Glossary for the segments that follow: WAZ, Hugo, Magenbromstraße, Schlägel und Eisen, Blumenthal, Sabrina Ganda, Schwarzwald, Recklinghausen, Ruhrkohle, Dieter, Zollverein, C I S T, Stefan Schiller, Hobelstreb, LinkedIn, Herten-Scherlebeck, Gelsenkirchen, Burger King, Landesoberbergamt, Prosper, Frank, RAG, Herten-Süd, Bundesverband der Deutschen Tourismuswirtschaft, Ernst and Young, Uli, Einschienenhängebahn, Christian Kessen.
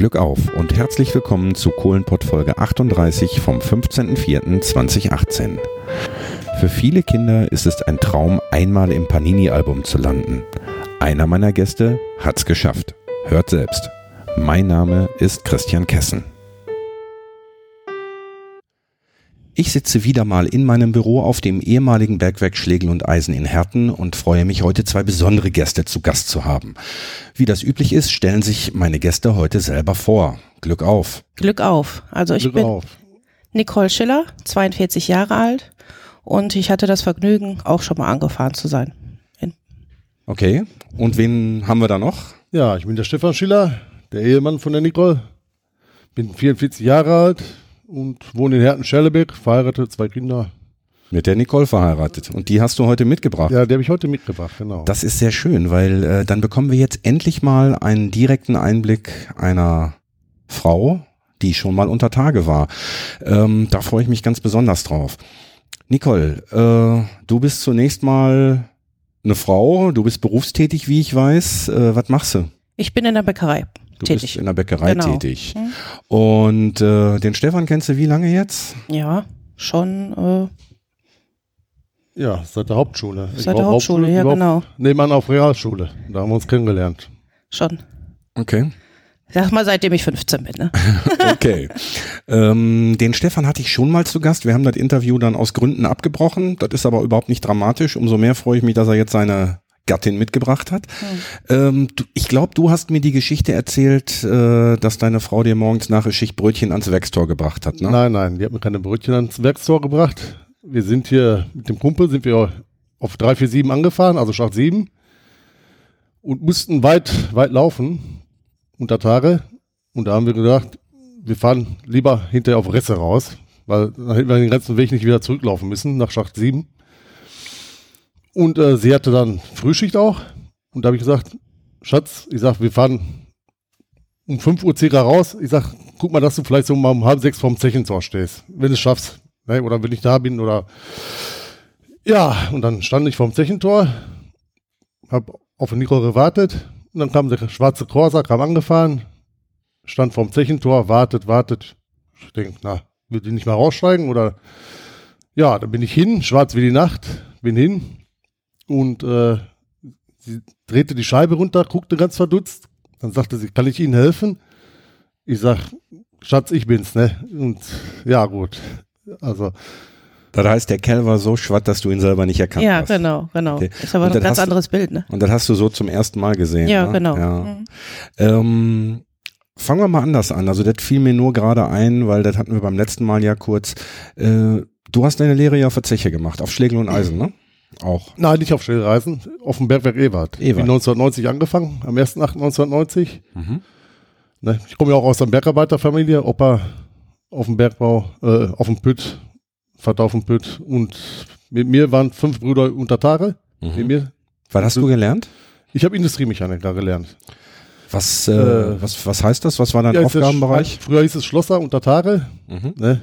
Glück auf und herzlich willkommen zu Kohlenpott Folge 38 vom 15.04.2018. Für viele Kinder ist es ein Traum, einmal im Panini-Album zu landen. Einer meiner Gäste hat's geschafft. Hört selbst. Mein Name ist Christian Kessen. Ich sitze wieder mal in meinem Büro auf dem ehemaligen Bergwerk Schlägel und Eisen in Herten und freue mich, heute zwei besondere Gäste zu Gast zu haben. Wie das üblich ist, stellen sich meine Gäste heute selber vor. Glück auf. Glück auf. Also ich bin Nicole Schiller, 42 Jahre alt, und ich hatte das Vergnügen, auch schon mal angefahren zu sein. Okay. Und wen haben wir da noch? Ja, ich bin der Stefan Schiller, der Ehemann von der Nicole. Bin 44 Jahre alt und wohne in Herten-Scherlebeck, verheiratet, zwei Kinder. Mit der Nicole verheiratet. Und die hast du heute mitgebracht. Ja, die habe ich heute mitgebracht, genau. Das ist sehr schön, weil dann bekommen wir jetzt endlich mal einen direkten Einblick einer Frau, die schon mal unter Tage war. Da freue ich mich ganz besonders drauf. Nicole, du bist zunächst mal eine Frau, du bist berufstätig, wie ich weiß. Was machst du? Ich bin in der Bäckerei. Du bist in der Bäckerei tätig. Hm. Und den Stefan kennst du wie lange jetzt? Ja, schon. Ja, seit der Hauptschule. Seit der Hauptschule, genau. Nebenan auf Realschule. Da haben wir uns kennengelernt. Schon. Okay. Sag mal, seitdem ich 15 bin, ne? Okay. Den Stefan hatte ich schon mal zu Gast. Wir haben das Interview dann aus Gründen abgebrochen. Das ist aber überhaupt nicht dramatisch. Umso mehr freue ich mich, dass er jetzt seine Gattin mitgebracht hat. Ich glaube, du hast mir die Geschichte erzählt, dass deine Frau dir morgens nach der Schicht Brötchen ans Werkstor gebracht hat, ne? Nein, die hat mir keine Brötchen ans Werkstor gebracht. Wir sind hier mit dem Kumpel, sind wir auf 347 angefahren, also Schacht 7, und mussten weit laufen unter Tage. Und da haben wir gedacht, wir fahren lieber hinterher auf Resse raus, weil dann hätten wir den ganzen Weg nicht wieder zurücklaufen müssen nach Schacht 7. Und sie hatte dann Frühschicht auch. Und da habe ich gesagt, Schatz, wir fahren um 5 Uhr circa raus. Ich sage, guck mal, dass du vielleicht so mal um 5:30 vorm Zechentor stehst, wenn du es schaffst. Ne? Oder wenn ich da bin oder... Ja, und dann stand ich vorm Zechentor, habe auf Nicole gewartet. Und dann kam der schwarze Corsa, kam angefahren, stand vorm Zechentor, wartet. Ich denke, will die nicht mal raussteigen? Oder... Ja, dann bin ich hin, schwarz wie die Nacht, bin hin. Und sie drehte die Scheibe runter, guckte ganz verdutzt. Dann sagte sie, kann ich Ihnen helfen? Ich sag, Schatz, ich bin's, ne? Und ja, gut. Also. Das heißt, der Kerl war so schwatt, dass du ihn selber nicht erkannt hast. Ja, genau. Okay. Ist aber noch ein ganz anderes Bild, ne? Und das hast du so zum ersten Mal gesehen. Ja, ne? Genau. Ja. Mhm. Fangen wir mal anders an. Also das fiel mir nur gerade ein, weil das hatten wir beim letzten Mal ja kurz. Du hast deine Lehre ja für Zeche gemacht, auf Schlägel und Eisen, ne? Auch. Nein, nicht auf Schellreisen, auf dem Bergwerk Ewart. Ich bin 1990 angefangen, am 1.8.1990. Mhm. Ne, ich komme ja auch aus einer Bergarbeiterfamilie, Opa auf dem Bergbau, auf dem Pütt, Vater auf dem Pütt, und mit mir waren 5 Brüder unter Tage. Mhm. Was hast du gelernt? Ich habe Industriemechaniker gelernt. Was heißt das? Was war dein Aufgabenbereich? Früher hieß es Schlosser unter Tage. Mhm. Ne?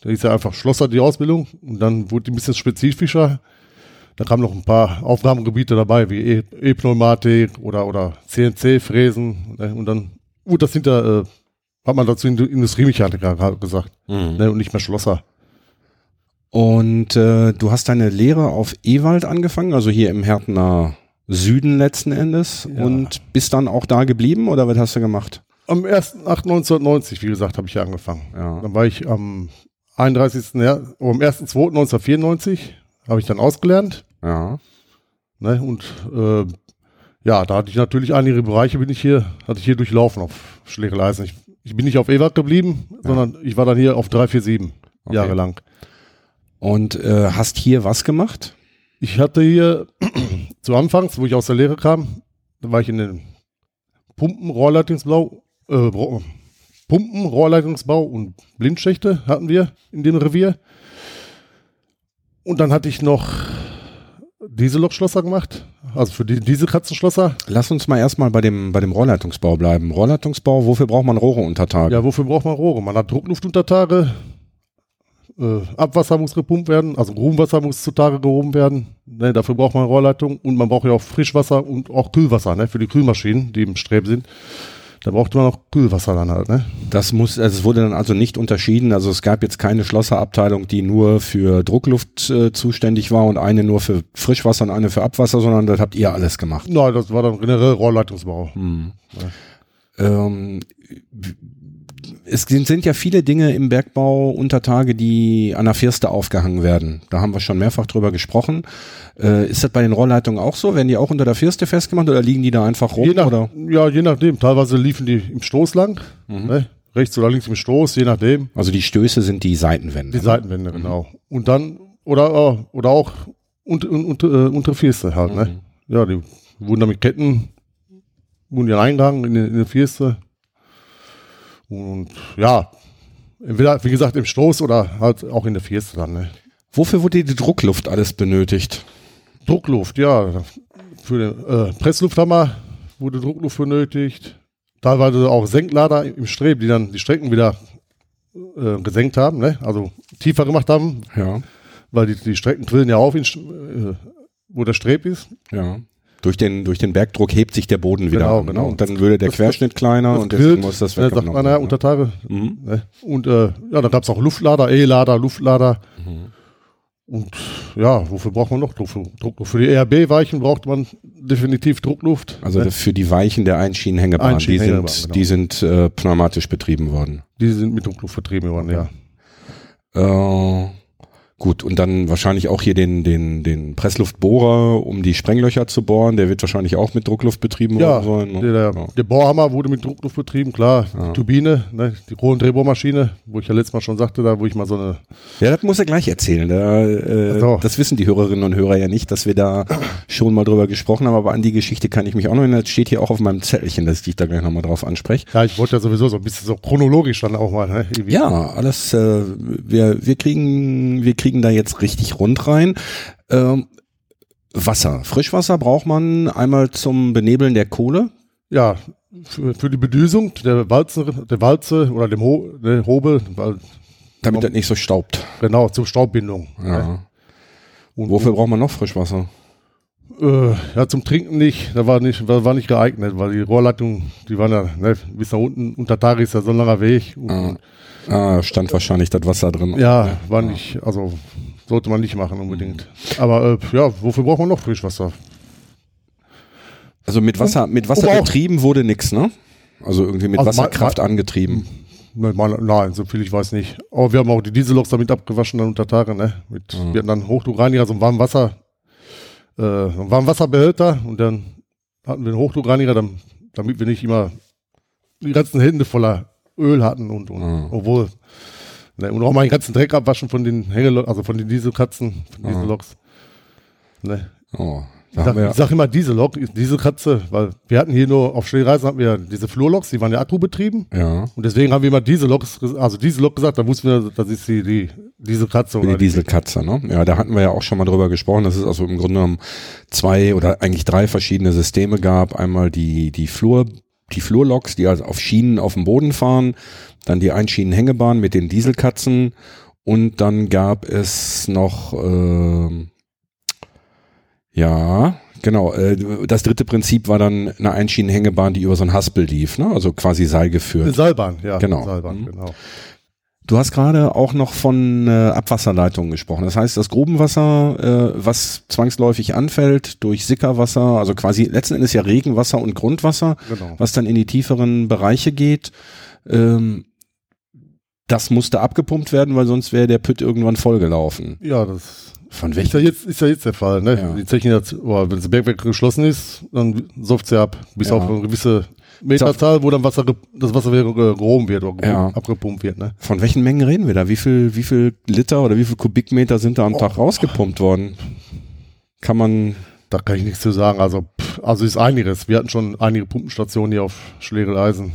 Da hieß ja einfach Schlosser die Ausbildung, und dann wurde die ein bisschen spezifischer. Da kamen noch ein paar Aufgabengebiete dabei, wie E-Pneumatik oder CNC-Fräsen. Ne? Und dann wurde das hat man dazu Industriemechaniker gesagt, ne? Und nicht mehr Schlosser. Und du hast deine Lehre auf Ewald angefangen, also hier im Hertener Süden letzten Endes. Ja. Und bist dann auch da geblieben, oder was hast du gemacht? Am 1.8.1990, wie gesagt, habe ich hier angefangen. Ja. Dann war ich am 1.2.1994 habe ich dann ausgelernt. Ja. Ne, und da hatte ich natürlich einige Bereiche, hatte ich hier durchlaufen auf Schlägel und Eisen. Ich bin nicht auf Ewart geblieben, sondern ich war dann hier auf 347 Jahre lang. Und hast hier was gemacht? Ich hatte hier zu Anfangs, wo ich aus der Lehre kam, da war ich in den Pumpenrohrleitungsbau und Blindschächte hatten wir in dem Revier. Und dann hatte ich noch Dieselokschlosser gemacht, also für die Dieselkatzenschlosser. Lass uns mal erstmal bei dem Rohrleitungsbau bleiben. Rohrleitungsbau, wofür braucht man Rohre unter Tage? Ja, wofür braucht man Rohre? Man hat Druckluft unter Tage, Abwasser muss gepumpt werden, also Grubenwasser muss zutage gehoben werden. Ne, dafür braucht man Rohrleitung, und man braucht ja auch Frischwasser und auch Kühlwasser, ne, für die Kühlmaschinen, die im Streben sind. Da brauchte man auch Kühlwasser dann halt, ne? Das muss, also es wurde dann also nicht unterschieden. Also es gab jetzt keine Schlosserabteilung, die nur für Druckluft zuständig war und eine nur für Frischwasser und eine für Abwasser, sondern das habt ihr alles gemacht. Nein, das war dann generell Rohrleitungsbau. Hm. Ja. Es sind ja viele Dinge im Bergbau unter Tage, die an der Firste aufgehangen werden. Da haben wir schon mehrfach drüber gesprochen. Ist das bei den Rohrleitungen auch so? Werden die auch unter der Firste festgemacht oder liegen die da einfach rum? Oder? Ja, je nachdem. Teilweise liefen die im Stoß lang, ne? Rechts oder links im Stoß, je nachdem. Also die Stöße sind die Seitenwände. Die Seitenwände, genau. Und dann, oder auch unter Firste halt, ne? Ja, die wurden dann mit Ketten, wurden die reingehangen in die Firste. Und ja, entweder, wie gesagt, im Stoß oder halt auch in der Firste dann. Ne? Wofür wurde die Druckluft alles benötigt? Druckluft, ja. Für den Presslufthammer wurde Druckluft benötigt. Teilweise auch Senklader im Streb, die dann die Strecken wieder gesenkt haben, ne? Also tiefer gemacht haben. Ja. Weil die Strecken quillen ja auf, wo der Streb ist. Ja. Durch den Bergdruck hebt sich der Boden wieder. Genau, genau. Und dann würde der Querschnitt kleiner und deswegen muss das weg. Sagt man ja, Untertage. Mhm. Ne? Und ja, da gab es auch Luftlader, E-Lader, Luftlader. Mhm. Und ja, wofür braucht man noch Druckluft? Für die ERB-Weichen braucht man definitiv Druckluft. Also ne? Für die Weichen der Einschienenhängebahn. Die sind pneumatisch betrieben worden. Die sind mit Druckluft betrieben worden, ja. Gut, und dann wahrscheinlich auch hier den Pressluftbohrer, um die Sprenglöcher zu bohren. Der wird wahrscheinlich auch mit Druckluft betrieben werden sollen. Ne? Der Bohrhammer wurde mit Druckluft betrieben, klar. Ja. Die Turbine, ne? Die Rohr- und Drehbohrmaschine, wo ich ja letztes Mal schon sagte, da wo ich mal so eine... Ja, das muss er gleich erzählen. Das wissen die Hörerinnen und Hörer ja nicht, dass wir da schon mal drüber gesprochen haben. Aber an die Geschichte kann ich mich auch noch erinnern. Das steht hier auch auf meinem Zettelchen, dass ich dich da gleich nochmal drauf anspreche. Ja, ich wollte ja sowieso so ein bisschen so chronologisch dann auch mal. Ne? Ja, alles... Wir kriegen da jetzt richtig rund rein. Wasser, Frischwasser braucht man einmal zum Benebeln der Kohle. Ja, für die Bedüsung der Walze oder dem Hobel. Damit das nicht so staubt. Genau, zur Staubbindung. Ja. Ja. Und wofür braucht man noch Frischwasser? Ja, zum Trinken nicht. Da war nicht geeignet, weil die Rohrleitung, die waren ja, ne, bis da unten unter Tage ist ja so ein langer Weg. Stand wahrscheinlich das Wasser drin. Ja, war nicht, also sollte man nicht machen unbedingt. Aber ja, wofür braucht man noch Frischwasser? Also mit Wasser getrieben wurde nichts, ne? Also irgendwie mit Wasserkraft angetrieben. Nein, so viel ich weiß nicht. Aber wir haben auch die Dieselloks damit abgewaschen dann unter Tage, ne? Wir hatten dann Hochdruckreiniger, so ein Warmwasserbehälter und dann hatten wir einen Hochdruckreiniger, damit wir nicht immer die ganzen Hände voller Öl hatten und. Obwohl, ne, und auch mal den ganzen Dreck abwaschen von den Dieselloks. Ne. Oh, ich sag immer Diesellok, Dieselkratze, weil wir hatten hier nur auf Schnellreisen hatten wir diese Flurloks, die waren ja akkubetrieben. Ja. Und deswegen haben wir immer Dieselloks, also Diesellok gesagt, da wussten wir, das ist die Dieselkratze. Die Dieselkratze, ne? Ja, da hatten wir ja auch schon mal drüber gesprochen, dass es also im Grunde genommen zwei oder eigentlich drei verschiedene Systeme gab. Einmal die Flurloks, die also auf Schienen auf dem Boden fahren, dann die Einschienenhängebahn mit den Dieselkatzen und dann gab es noch, das dritte Prinzip war dann eine Einschienenhängebahn, die über so ein Haspel lief, ne? Also quasi Seil geführt. Seilbahn, ja. Genau. Seilbahn, genau. Du hast gerade auch noch von Abwasserleitungen gesprochen. Das heißt, das Grubenwasser, was zwangsläufig anfällt durch Sickerwasser, also quasi letzten Endes ja Regenwasser und Grundwasser, genau, was dann in die tieferen Bereiche geht, das musste abgepumpt werden, weil sonst wäre der Pütt irgendwann vollgelaufen. Ja, das ist ja jetzt der Fall. Ne? Ja. Die Zechen, wenn das Bergwerk geschlossen ist, dann säuft sie ab, bis auf eine gewisse Meterzahl, wo dann das Wasser wieder gehoben wird oder abgepumpt wird. Ne? Von welchen Mengen reden wir da? Wie viel Liter oder wie viel Kubikmeter sind da am Tag rausgepumpt worden? Da kann ich nichts zu sagen. Also ist einiges. Wir hatten schon einige Pumpenstationen hier auf Schlägel Eisen.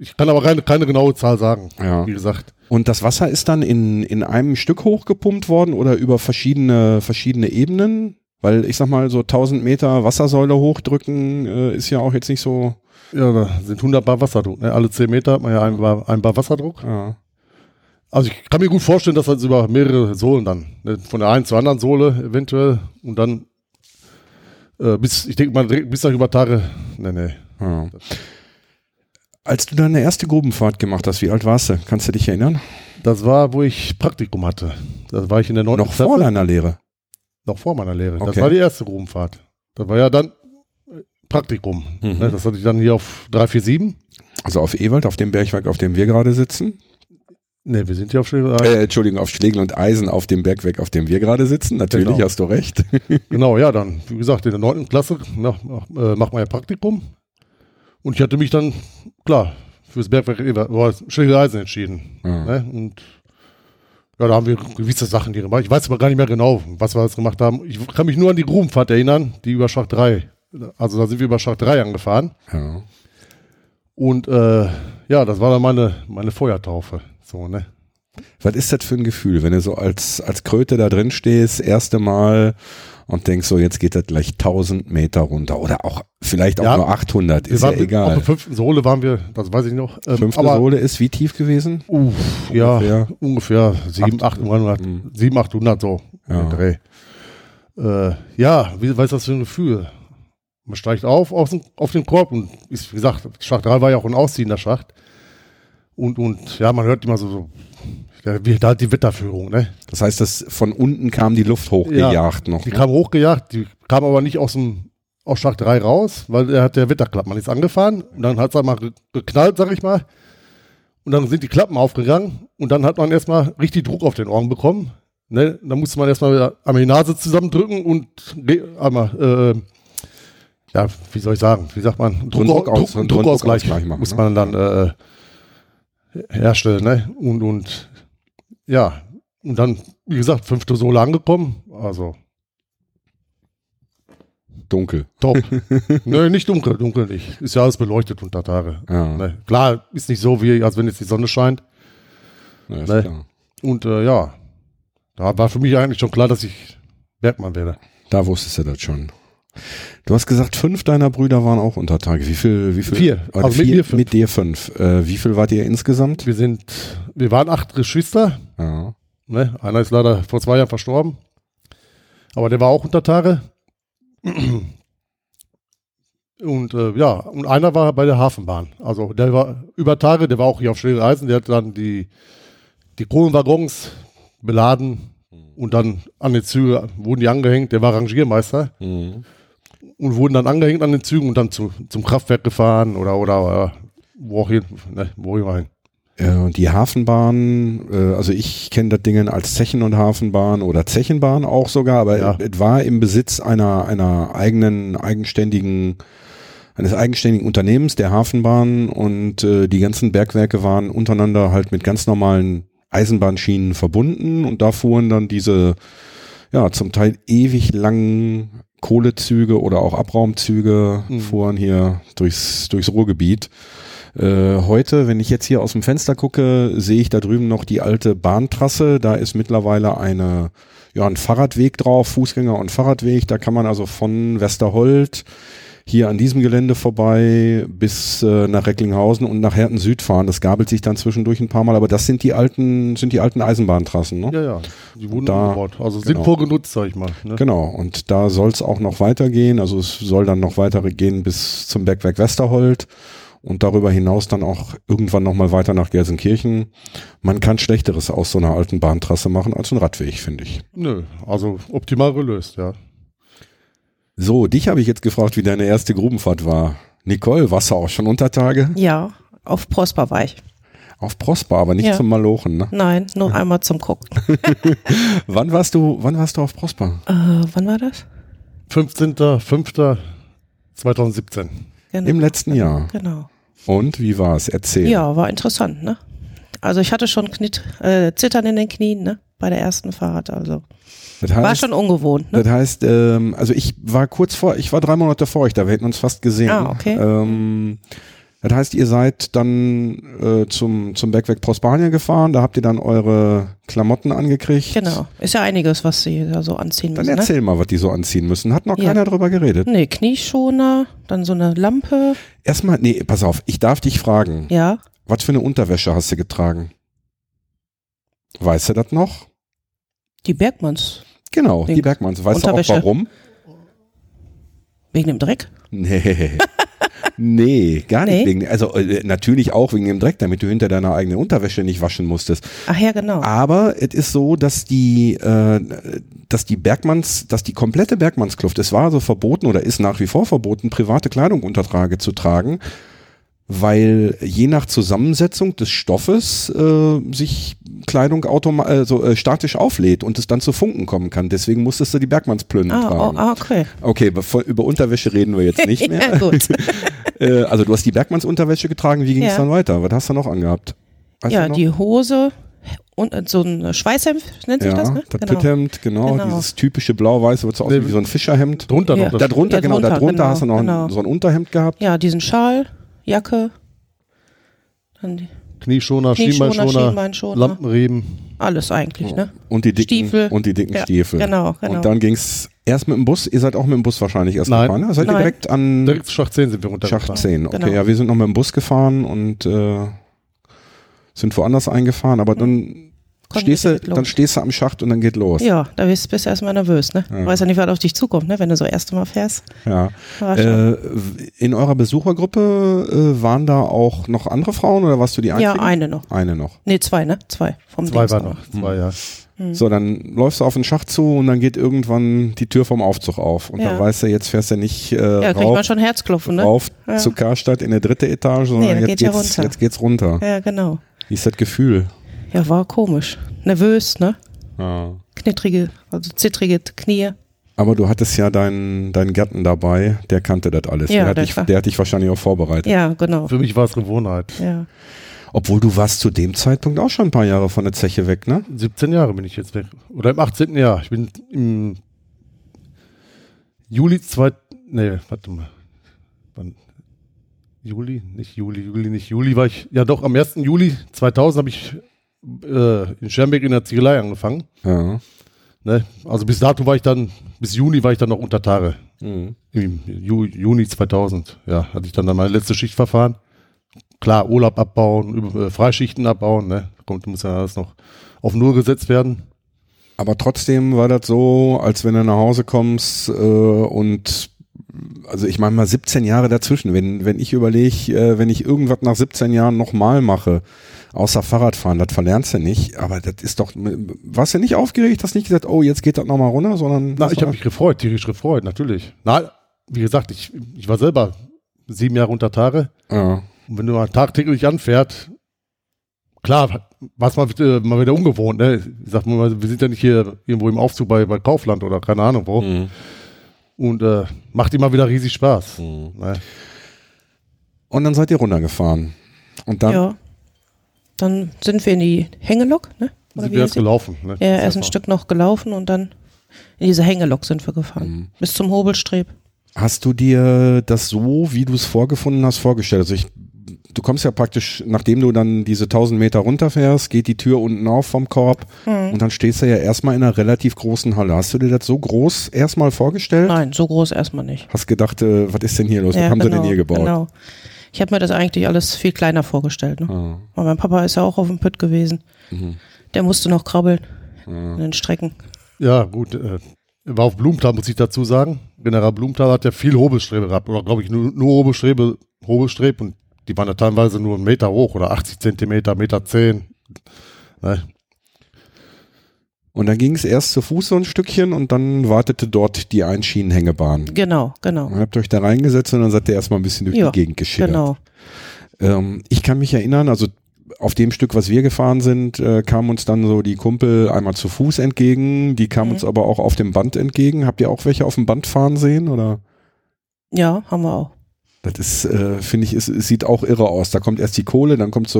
Ich kann aber keine genaue Zahl sagen, wie gesagt. Und das Wasser ist dann in einem Stück hochgepumpt worden oder über verschiedene Ebenen? Weil ich sag mal, so 1000 Meter Wassersäule hochdrücken ist ja auch jetzt nicht so... Ja, da sind 100 Bar Wasserdruck. Ne? Alle 10 Meter hat man ja ein Bar Wasserdruck. Ja. Also ich kann mir gut vorstellen, dass das über mehrere Sohlen dann, ne? Von der einen zur anderen Sohle eventuell und dann bis, ich denke mal, direkt bis nach über Tage. Nee. Ja. Als du deine erste Grubenfahrt gemacht hast, wie alt warst du? Kannst du dich erinnern? Das war, wo ich Praktikum hatte. Das war ich in der 9. Noch Klasse. Vor deiner Lehre? Noch vor meiner Lehre. Okay. Das war die erste Grubenfahrt. Das war ja dann Praktikum. Mhm. Das hatte ich dann hier auf 347. Also auf Ewald, auf dem Bergwerk, auf dem wir gerade sitzen. Ne, wir sind hier auf Schlägel und Eisen. Entschuldigung, auf Schlägel und Eisen, auf dem Bergwerk, auf dem wir gerade sitzen. Natürlich, genau. Hast du recht. Genau, ja, dann, wie gesagt, in der 9. Klasse macht man ja Praktikum. Und ich hatte mich dann, klar, fürs Bergwerk Schlägel und Eisen entschieden. Mhm. Ne? Und ja, da haben wir gewisse Sachen hier gemacht. Ich weiß aber gar nicht mehr genau, was wir jetzt gemacht haben. Ich kann mich nur an die Grubenfahrt erinnern, die über Schacht 3. Also da sind wir über Schacht 3 angefahren. Ja. Und ja, das war dann meine Feuertaufe. So, ne? Was ist das für ein Gefühl, wenn du so als Kröte da drin stehst, erste Mal und denkst so, jetzt geht das gleich 1000 Meter runter oder auch vielleicht auch ja, nur 800, ist ja egal. Auf der 5. Sohle waren wir, das weiß ich noch. 5. Sohle ist wie tief gewesen? Uff, ungefähr, ja, ungefähr 700, 800 so. Ja, Dreh. Ja, was ist das für ein Gefühl? Man steigt auf den Korb und ist, wie gesagt, Schacht 3 war ja auch ein ausziehender Schacht. Und ja, man hört immer so halt die Wetterführung, ne? Das heißt, dass von unten kam die Luft hochgejagt, ja, noch. Die kam hochgejagt, die kam aber nicht aus Schacht 3 raus, weil der Wetterklappmann ist angefahren und dann hat es einmal geknallt, sag ich mal. Und dann sind die Klappen aufgegangen und dann hat man erstmal richtig Druck auf den Ohren bekommen. Ne? Dann musste man erstmal einmal die Nase zusammendrücken und einmal, ja, wie soll ich sagen, wie sagt man, Druckausgleich muss man dann herstellen, ne? Und ja, und dann, wie gesagt, 5. Sohle angekommen, also dunkel. Top. Nö, nicht dunkel nicht. Ist ja alles beleuchtet unter Tage. Ja. Ne? Klar, ist nicht so, wie als wenn jetzt die Sonne scheint. Ja, ist ne? Klar. Und ja, da war für mich eigentlich schon klar, dass ich Bergmann werde. Da wusstest du das schon. Du hast gesagt, 5 deiner Brüder waren auch unter Tage. Wie viel? 4. Also 4 mit dir 5. Wie viel wart ihr insgesamt? Wir waren 8 Geschwister. Ja. Ne? Einer ist leider vor 2 Jahren verstorben. Aber der war auch unter Tage. Und ja, und einer war bei der Hafenbahn. Also der war über Tage, der war auch hier auf Schlägel und Eisen. Der hat dann die Kohlenwaggons beladen und dann an den Züge wurden die angehängt. Der war Rangiermeister. Mhm. Und wurden dann angehängt an den Zügen und dann zum Kraftwerk gefahren oder wo auch hin, ne, wo ich rein. Die Hafenbahn, also ich kenne das Ding als Zechen- und Hafenbahn oder Zechenbahn auch sogar, aber ja, es war im Besitz einer eines eigenständigen Unternehmens, der Hafenbahn, und die ganzen Bergwerke waren untereinander halt mit ganz normalen Eisenbahnschienen verbunden und da fuhren dann diese, ja, zum Teil ewig langen Kohlezüge oder auch Abraumzüge, mhm, fuhren hier durchs Ruhrgebiet. Heute, wenn ich jetzt hier aus dem Fenster gucke, sehe ich da drüben noch die alte Bahntrasse. Da ist mittlerweile ein Fahrradweg drauf, Fußgänger- und Fahrradweg. Da kann man also von Westerholt hier an diesem Gelände vorbei bis nach Recklinghausen und nach Herten-Süd fahren. Das gabelt sich dann zwischendurch ein paar Mal, aber das sind die alten Eisenbahntrassen, ne? Ja, ja, die wurden umgebaut. Also genau, sinnvoll genutzt, sag ich mal, ne? Genau, und da soll es auch noch weitergehen. Also es soll dann noch weitergehen bis zum Bergwerk Westerholt und darüber hinaus dann auch irgendwann nochmal weiter nach Gelsenkirchen. Man kann Schlechteres aus so einer alten Bahntrasse machen als ein Radweg, finde ich. Nö, also optimal gelöst, ja. So, dich habe ich jetzt gefragt, wie deine erste Grubenfahrt war. Nicole, warst du auch schon unter Tage? Ja, auf Prosper war ich. Auf Prosper, aber nicht zum Malochen, ne? Nein, nur einmal zum Gucken. Wann warst du auf Prosper? Wann war das? 15.05.2017. Genau. Im letzten Jahr? Genau. Und wie war es? Erzähl. Ja, war interessant, ne? Also ich hatte schon Zittern in den Knien, ne? Bei der ersten Fahrt, also. Das heißt, war schon ungewohnt, ne? Das heißt, also ich war 3 Monate vor euch da, wir hätten uns fast gesehen. Ah, okay. Das heißt, ihr seid dann zum Bergwerk Prosper gefahren, da habt ihr dann eure Klamotten angekriegt. Genau, ist ja einiges, was sie da so anziehen müssen. Dann erzähl mal, was die so anziehen müssen. Hat noch keiner drüber geredet. Nee, Knieschoner, dann so eine Lampe. Erstmal, nee, pass auf, ich darf dich fragen. Ja. Was für eine Unterwäsche hast du getragen? Weißt du das noch? Die Bergmanns. Genau, die Bergmanns. Weißt du auch warum? Wegen dem Dreck? Nee. Nee, gar nicht. Nee? Wegen, also natürlich auch wegen dem Dreck, damit du hinter deiner eigenen Unterwäsche nicht waschen musstest. Ach ja, genau. Aber es ist so, dass die komplette Bergmannskluft, es war also verboten oder ist nach wie vor verboten, private Kleidung unter Trage zu tragen, weil je nach Zusammensetzung des Stoffes sich Kleidung statisch auflädt und es dann zu Funken kommen kann. Deswegen musstest du die Bergmannsplünen tragen. Oh, okay. Okay, über Unterwäsche reden wir jetzt nicht mehr. Ja, gut. Also du hast die Bergmannsunterwäsche getragen, wie ging es dann weiter? Was hast du noch angehabt? Weißt du noch? Die Hose und so ein Schweißhemd, nennt sich das, ne? Das Pitthemd, genau. Dieses typische blau-weiße, was so aussieht wie so ein Fischerhemd. Drunter noch. Ja. Darunter hast du noch so ein Unterhemd gehabt. Ja, diesen Schal. Jacke, dann die Knieschoner, Schienbeinschoner, Lampenriemen. Alles eigentlich, ne? Und die dicken Stiefel. Genau. Und dann ging es erst mit dem Bus. Ihr seid auch mit dem Bus wahrscheinlich erst gefahren, ne? Seid ihr direkt an... Direkt Schacht 10 sind wir runtergefahren. Schacht 10, okay. Genau. Ja, wir sind noch mit dem Bus gefahren und sind woanders eingefahren. Aber dann stehst du am Schacht und dann geht los. Ja, da bist du erstmal nervös, ne? Ja. Weißt ja nicht, was auf dich zukommt, ne? Wenn du so das erste Mal fährst. Ja. In eurer Besuchergruppe waren da auch noch andere Frauen oder warst du die einzige? Ja, eine noch. Nee, zwei, ne? Zwei waren noch. Zwei, ja. Mhm. So, dann läufst du auf den Schacht zu und dann geht irgendwann die Tür vom Aufzug auf. Und dann weißt du, jetzt fährst du nicht kriegt man schon Herzklopfen, ne? Zu Karstadt in der 3. Etage, sondern jetzt geht's runter. Ja, genau. Wie ist das Gefühl? Ja, war komisch. Nervös, ne? Ja. Zittrige Knie. Aber du hattest ja deinen Gatten dabei, der kannte das alles. Ja, der hat dich wahrscheinlich auch vorbereitet. Ja, genau. Für mich war es Gewohnheit. Ja. Obwohl du warst zu dem Zeitpunkt auch schon ein paar Jahre von der Zeche weg, ne? 17 Jahre bin ich jetzt weg. Oder im 18. Jahr. Ich bin im Juli war ich, ja doch, am 1. Juli 2000 habe ich in Schermbeck in der Ziegelei angefangen. Ja. Ne? Also bis Juni war ich dann noch unter Tage. Mhm. Im Juni 2000, ja, hatte ich dann meine letzte Schicht verfahren. Klar, Urlaub abbauen, Freischichten abbauen, ne? Muss ja alles noch auf Null gesetzt werden. Aber trotzdem war das so, als wenn du nach Hause kommst und also ich meine mal 17 Jahre dazwischen, wenn ich überlege, wenn ich irgendwas nach 17 Jahren nochmal mache, außer Fahrradfahren, das verlernst du nicht, aber das ist doch, warst du nicht aufgeregt, hast nicht gesagt, oh, jetzt geht das nochmal runter, sondern... Na, ich habe mich gefreut, tierisch gefreut, natürlich. Na, wie gesagt, ich war selber 7 Jahre unter Tage. Ja. Und wenn du mal tagtäglich anfährst, klar, war es mal wieder ungewohnt, ne? Ich sag mal, wir sind ja nicht hier irgendwo im Aufzug bei Kaufland oder keine Ahnung wo. Mhm. Und macht immer wieder riesig Spaß. Mhm. Und dann seid ihr runtergefahren. Und dann? Ja. Dann sind wir in die Hängelok, ne? Oder sind wir erst gelaufen, ne? Ja, erst ein Stück noch gelaufen und dann in diese Hängelok sind wir gefahren. Mhm. Bis zum Hobelstreb. Hast du dir das so, wie du es vorgefunden hast, vorgestellt? Also du kommst ja praktisch, nachdem du dann diese 1000 Meter runterfährst, geht die Tür unten auf vom Korb und dann stehst du ja erstmal in einer relativ großen Halle. Hast du dir das so groß erstmal vorgestellt? Nein, so groß erstmal nicht. Hast gedacht, was ist denn hier los? Ja, was haben sie denn hier gebaut? Genau. Ich habe mir das eigentlich alles viel kleiner vorgestellt. Ne? Ah. Weil mein Papa ist ja auch auf dem Pütt gewesen. Mhm. Der musste noch krabbeln in den Strecken. Ja, gut. War auf Blumenthal, muss ich dazu sagen. General Blumenthal hat ja viel Hobelstrebe gehabt. Oder glaube ich, nur Hobelstrebe und die waren ja teilweise nur einen Meter hoch oder 80 Zentimeter, 1,10 Meter. Ne? Und dann ging es erst zu Fuß so ein Stückchen und dann wartete dort die Einschienenhängebahn. Genau. Und habt euch da reingesetzt und dann seid ihr erstmal ein bisschen durch die Gegend geschittert. Genau. Ich kann mich erinnern, also auf dem Stück, was wir gefahren sind, kamen uns dann so die Kumpel einmal zu Fuß entgegen, die kamen uns aber auch auf dem Band entgegen. Habt ihr auch welche auf dem Band fahren sehen? Oder? Ja, haben wir auch. Das ist, finde ich, es sieht auch irre aus. Da kommt erst die Kohle, dann kommt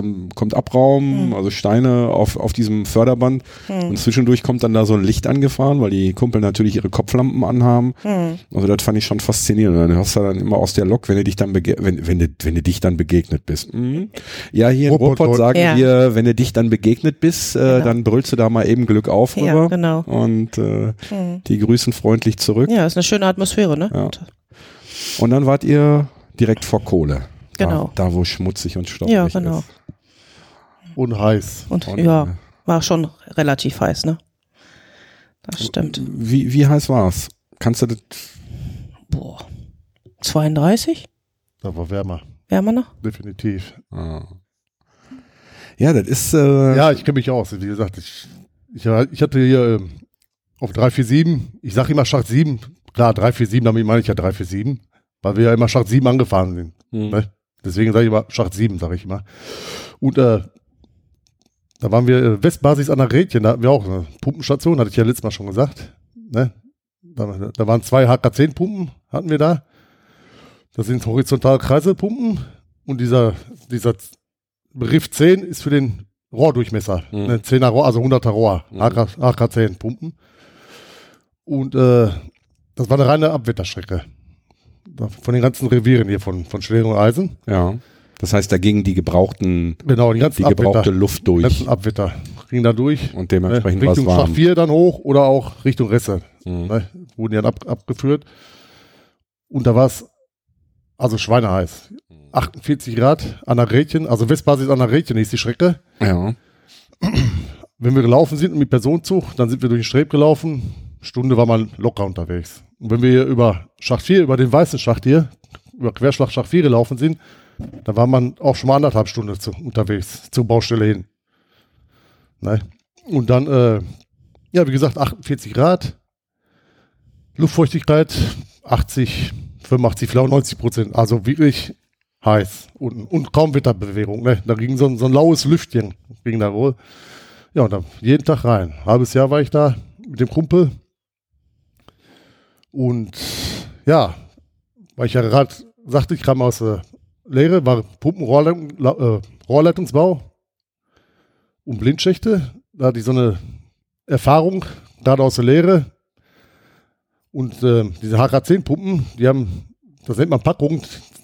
Abraum, also Steine auf diesem Förderband. Und zwischendurch kommt dann da so ein Licht angefahren, weil die Kumpel natürlich ihre Kopflampen anhaben. Also das fand ich schon faszinierend. Und dann hast du dann immer aus der Lok, wenn du dich dann begegnet bist. Ja, hier in Ruhrpott sagen wir, wenn du dich dann begegnet bist, dann brüllst du da mal eben Glück auf rüber. Ja, genau. Und die grüßen freundlich zurück. Ja, ist eine schöne Atmosphäre, ne? Ja. Und dann wart ihr direkt vor Kohle. Genau. Da wo schmutzig und staubig ist. Und heiß. Und ja, war schon relativ heiß, ne? Das stimmt. Wie heiß war es? Kannst du das? Boah. 32? Da war wärmer. Wärmer noch? Definitiv. Ah. Ja, das ist... ja, ich kenne mich aus. Wie gesagt, ich hatte hier auf 347, ich sage immer Schacht 7. Klar, 347, damit meine ich ja 347, weil wir ja immer Schacht 7 angefahren sind. Mhm. Ne? Deswegen sage ich immer Schacht 7, sage ich immer. Und da waren wir Westbasis an der Rädchen, da hatten wir auch eine Pumpenstation, hatte ich ja letztes Mal schon gesagt. Ne? Da waren 2 HK10-Pumpen, hatten wir da. Das sind horizontale Kreiselpumpen und dieser Begriff 10 ist für den Rohrdurchmesser. Mhm. Ne? 10er Rohr, also 100er Rohr, mhm. HK10-Pumpen. Und das war eine reine Abwetterstrecke. Von den ganzen Revieren hier, von Schlägel und Eisen. Ja. Das heißt, da gingen die gebrauchten, genau, die gebrauchte Luft durch. Ganzen Abwitter ging da durch. Und dementsprechend war es warm. Richtung Schacht 4 dann hoch oder auch Richtung Resse. Mhm. Ne, wurden dann abgeführt. Und da war es also schweineheiß. 48 Grad an der Rädchen, also Westbasis an der Rädchen ist die Strecke. Ja. Wenn wir gelaufen sind mit Personenzug, dann sind wir durch den Streb gelaufen. Stunde war man locker unterwegs. Und wenn wir hier über Schacht 4, über den weißen Schacht hier, über Querschlag Schacht 4 gelaufen sind, da war man auch schon mal 1,5 Stunden unterwegs, zur Baustelle hin. Ne? Und dann, ja, wie gesagt, 48 Grad, Luftfeuchtigkeit 80, 85, 90%, also wirklich heiß und kaum Wetterbewegung. Ne? Da ging so ein laues Lüftchen, ging da wohl. Ja, und dann jeden Tag rein. Ein halbes Jahr war ich da mit dem Kumpel. Und ja, weil ich ja gerade sagte, ich kam aus der Lehre, war Pumpenrohrleitungsbau und Blindschächte. Da hatte ich so eine Erfahrung, gerade aus der Lehre. Und diese HK10-Pumpen, die haben, das nennt man Packung,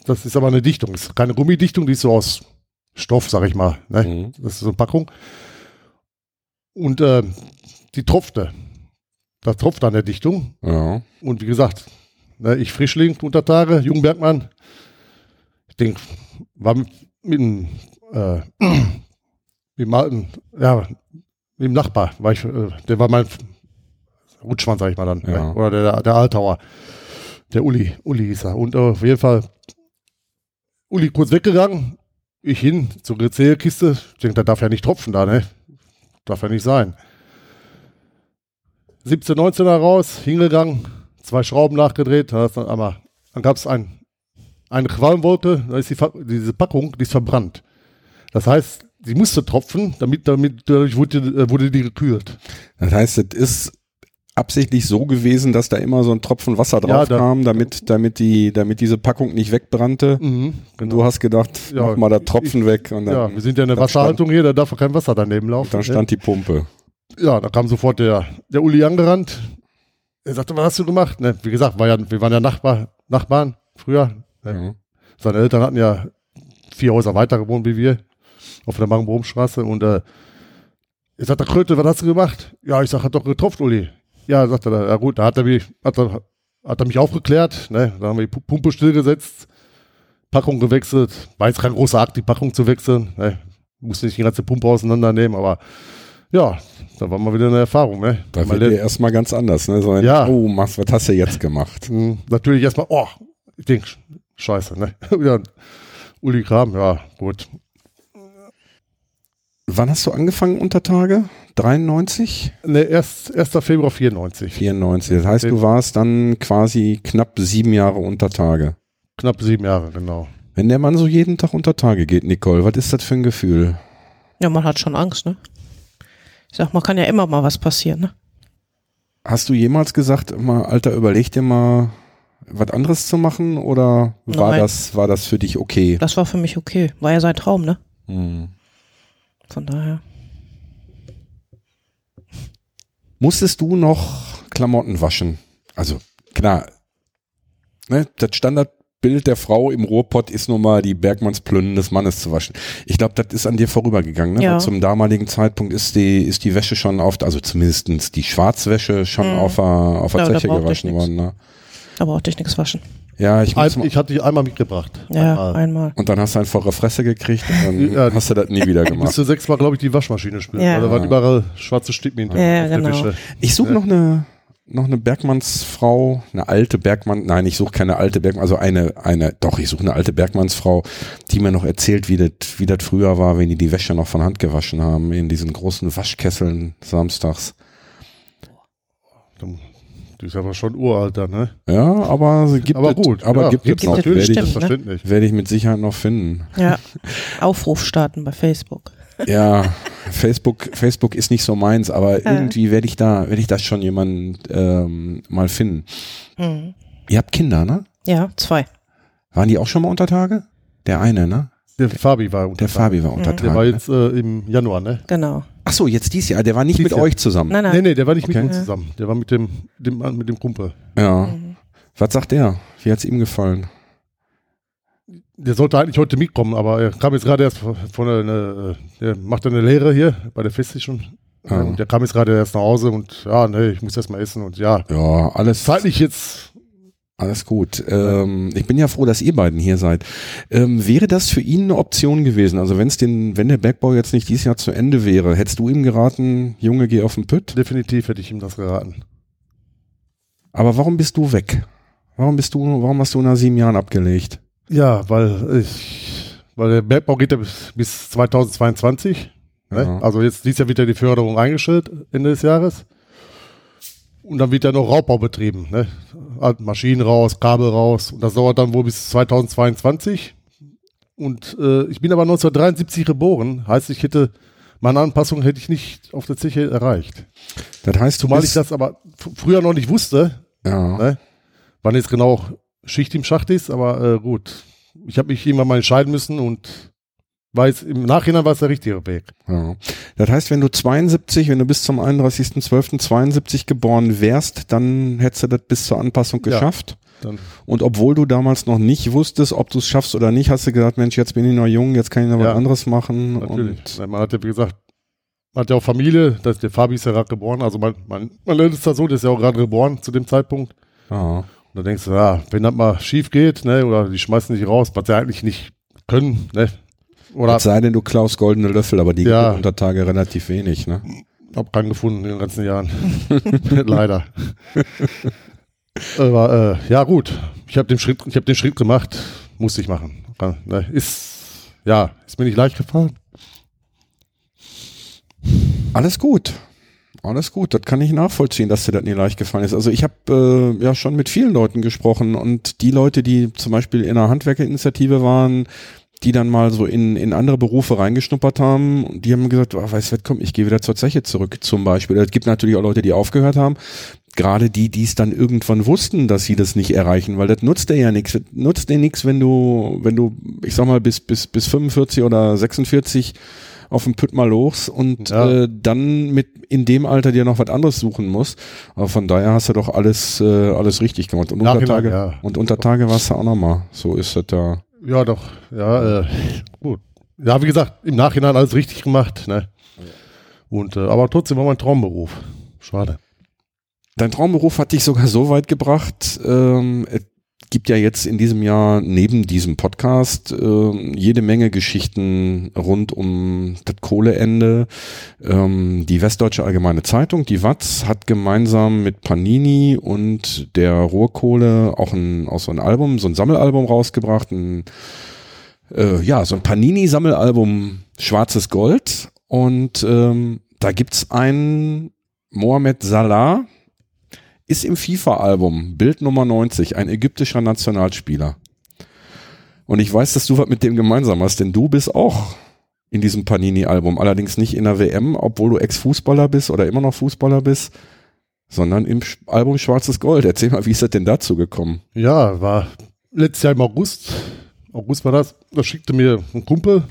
das ist aber eine Dichtung, das ist keine Gummidichtung, die ist so aus Stoff, sag ich mal. Ne? Mhm. Das ist so eine Packung. Und die tropfte. Das tropft an der Dichtung. Ja. Und wie gesagt, ne, ich Frischling unter Tage, Jungbergmann. Ich denke, war mit dem Nachbar, war ich, der war mein Rutschmann, sag ich mal dann. Ja. Ne? Oder der Altauer. Der Uli hieß er. Und auf jeden Fall Uli kurz weggegangen, ich hin zur Rezehe-Kiste. Ich denke, da darf ja nicht tropfen da, ne? Darf ja nicht sein. 17, 19er raus, hingegangen, 2 Schrauben nachgedreht, dann gab es eine Qualmwolke, da ist diese Packung, die ist verbrannt. Das heißt, sie musste tropfen, dadurch wurde die gekühlt. Das heißt, es ist absichtlich so gewesen, dass da immer so ein Tropfen Wasser drauf kam, damit diese Packung nicht wegbrannte. Mhm, genau. Du hast gedacht, ja, mach mal da Tropfen weg. Und dann, ja, wir sind ja in der Wasserhaltung hier, da darf kein Wasser daneben laufen. Und dann stand die Pumpe. Ja, da kam sofort der Uli angerannt. Er sagte, was hast du gemacht? Ne, wie gesagt, wir waren ja Nachbarn früher. Ne? Mhm. Seine Eltern hatten ja 4 Häuser weiter gewohnt wie wir auf der Magenbromstraße. Und er sagte, Kröte, was hast du gemacht? Ja, ich sag, hat doch getropft, Uli. Ja, sagte er, ja gut, da hat er mich aufgeklärt. Ne? Da haben wir die Pumpe stillgesetzt, Packung gewechselt. War jetzt kein großer Akt, die Packung zu wechseln. Ne? Musste nicht die ganze Pumpe auseinandernehmen, aber ja, da war mal wieder eine Erfahrung. Ne? Da wird dir erstmal ganz anders. Ne? So ein, ja. Oh, was hast du jetzt gemacht? Natürlich erstmal, oh, ich denke, scheiße. Ne? Ja, Uli Kram, ja, gut. Wann hast du angefangen unter Tage? 93? Ne, erst 1. Februar 94. 94, das heißt, du warst dann quasi knapp 7 Jahre unter Tage. Knapp 7 Jahre, genau. Wenn der Mann so jeden Tag unter Tage geht, Nicole, was ist das für ein Gefühl? Ja, man hat schon Angst, ne? Ich sag, man kann ja immer mal was passieren, ne? Hast du jemals gesagt, mal, Alter, überleg dir mal, was anderes zu machen, oder war das für dich okay? Das war für mich okay. War ja sein Traum, ne? Hm. Von daher. Musstest du noch Klamotten waschen? Also, klar, ne, das Standardbild der Frau im Ruhrpott ist nun mal die Bergmannsplünnen des Mannes zu waschen. Ich glaube, das ist an dir vorübergegangen. Ne? Ja. Zum damaligen Zeitpunkt ist die Wäsche schon also zumindest die Schwarzwäsche schon auf der Zeche gewaschen worden. Ne? Da brauchte ich nichts waschen. Ja, ich hatte dich einmal mitgebracht. Ja, einmal. Und dann hast du einen vor der Fresse gekriegt und dann hast du das nie wieder gemacht. Musst du 6-mal, glaube ich, die Waschmaschine spülen. Ja. Weil da waren überall schwarze Stippen hinter. Ja, genau. Ich suche noch eine noch eine Bergmannsfrau, eine alte Bergmann, nein, ich suche keine alte Bergmann, also doch, ich suche eine alte Bergmannsfrau, die mir noch erzählt, wie das früher war, wenn die Wäsche noch von Hand gewaschen haben, in diesen großen Waschkesseln samstags. Die ist aber schon uralt da, ne? Ja, aber sie gibt es noch. Aber gibt es noch. Werde ich mit Sicherheit noch finden. Ja, Aufruf starten bei Facebook. Ja, Facebook ist nicht so meins, aber irgendwie werde ich da schon jemanden mal finden. Mhm. Ihr habt Kinder, ne? Ja, 2. Waren die auch schon mal unter Tage? Der eine, ne? Der Fabi war unter Tage. Der war jetzt im Januar, ne? Genau. Ach so, jetzt dieses Jahr. Der war nicht mit euch zusammen? Nein, nein. Nee, der war nicht mit uns zusammen. Der war mit dem Kumpel. Ja. Mhm. Was sagt er? Wie hat es ihm gefallen? Der sollte eigentlich heute mitkommen, aber er kam jetzt gerade erst von der macht eine Lehre hier bei der Festischen. Ah. Und der kam jetzt gerade erst nach Hause und ich muss erst mal essen und ja, alles zeitlich jetzt. Alles gut. Ich bin ja froh, dass ihr beiden hier seid. Wäre das für ihn eine Option gewesen? Also wenn der Bergbau jetzt nicht dieses Jahr zu Ende wäre, hättest du ihm geraten, Junge, geh auf den Pütt? Definitiv hätte ich ihm das geraten. Aber warum bist du weg? Warum hast du nach 7 Jahren abgelegt? Ja, weil der Bergbau geht ja bis 2022. Ne? Ja. Also jetzt dieses Jahr wird ja die Förderung eingestellt, Ende des Jahres. Und dann wird ja noch Raubbau betrieben. Ne? Maschinen raus, Kabel raus. Und das dauert dann wohl bis 2022. Und ich bin aber 1973 geboren. Heißt, meine Anpassung hätte ich nicht auf der Zeche erreicht. Das heißt, zumal ich das aber früher noch nicht wusste, ne? Wann jetzt genau Schicht im Schacht ist, aber gut. Ich habe mich irgendwann mal entscheiden müssen und im Nachhinein war es der richtige Weg. Ja. Das heißt, wenn du bis zum 31.12.72 geboren wärst, dann hättest du das bis zur Anpassung geschafft. Dann. Und obwohl du damals noch nicht wusstest, ob du es schaffst oder nicht, hast du gesagt, Mensch, jetzt bin ich noch jung, jetzt kann ich noch was anderes machen. Natürlich. Und man hat ja, wie gesagt, auch Familie, der Fabi ist ja gerade geboren, also mein ältester Sohn ist ja auch gerade geboren zu dem Zeitpunkt. Ja. Da denkst du, wenn das mal schief geht, ne, oder die schmeißen dich raus, was sie eigentlich nicht können, ne? Oder es sei denn, du klaust goldene Löffel, aber die geben unter Tage relativ wenig, ne? Hab keinen gefunden in den ganzen Jahren. Leider. Aber gut, ich habe den Schritt gemacht, musste ich machen. Ist mir nicht leicht gefallen. Alles gut. Alles gut, das kann ich nachvollziehen, dass dir das nicht leicht gefallen ist. Also ich habe schon mit vielen Leuten gesprochen und die Leute, die zum Beispiel in einer Handwerkerinitiative waren, die dann mal so in andere Berufe reingeschnuppert haben, die haben gesagt, weißt du, komm, ich gehe wieder zur Zeche zurück zum Beispiel. Es gibt natürlich auch Leute, die aufgehört haben, gerade die es dann irgendwann wussten, dass sie das nicht erreichen, weil das nutzt dir ja nichts. Das nutzt dir nichts, wenn du, ich sag mal, bis 45 oder 46 auf dem Pütt mal los und dann mit in dem Alter dir noch was anderes suchen musst. Aber von daher hast du doch alles richtig gemacht. Und unter Tage warst du auch nochmal. So ist das da. Ja, doch. Ja, gut. Ja, wie gesagt, im Nachhinein alles richtig gemacht. Ne? Und, aber trotzdem war mein Traumberuf. Schade. Dein Traumberuf hat dich sogar so weit gebracht, gibt ja jetzt in diesem Jahr neben diesem Podcast jede Menge Geschichten rund um das Kohleende. Die Westdeutsche Allgemeine Zeitung, die WAZ, hat gemeinsam mit Panini und der Ruhrkohle auch so ein Album, so ein Sammelalbum rausgebracht. So ein Panini-Sammelalbum Schwarzes Gold. Und da gibt's einen Mohamed Salah, ist im FIFA-Album, Bild Nummer 90, ein ägyptischer Nationalspieler. Und ich weiß, dass du was mit dem gemeinsam hast, denn du bist auch in diesem Panini-Album, allerdings nicht in der WM, obwohl du Ex-Fußballer bist oder immer noch Fußballer bist, sondern im Album Schwarzes Gold. Erzähl mal, wie ist das denn dazu gekommen? Ja, war letztes Jahr im August war das, da schickte mir ein Kumpel,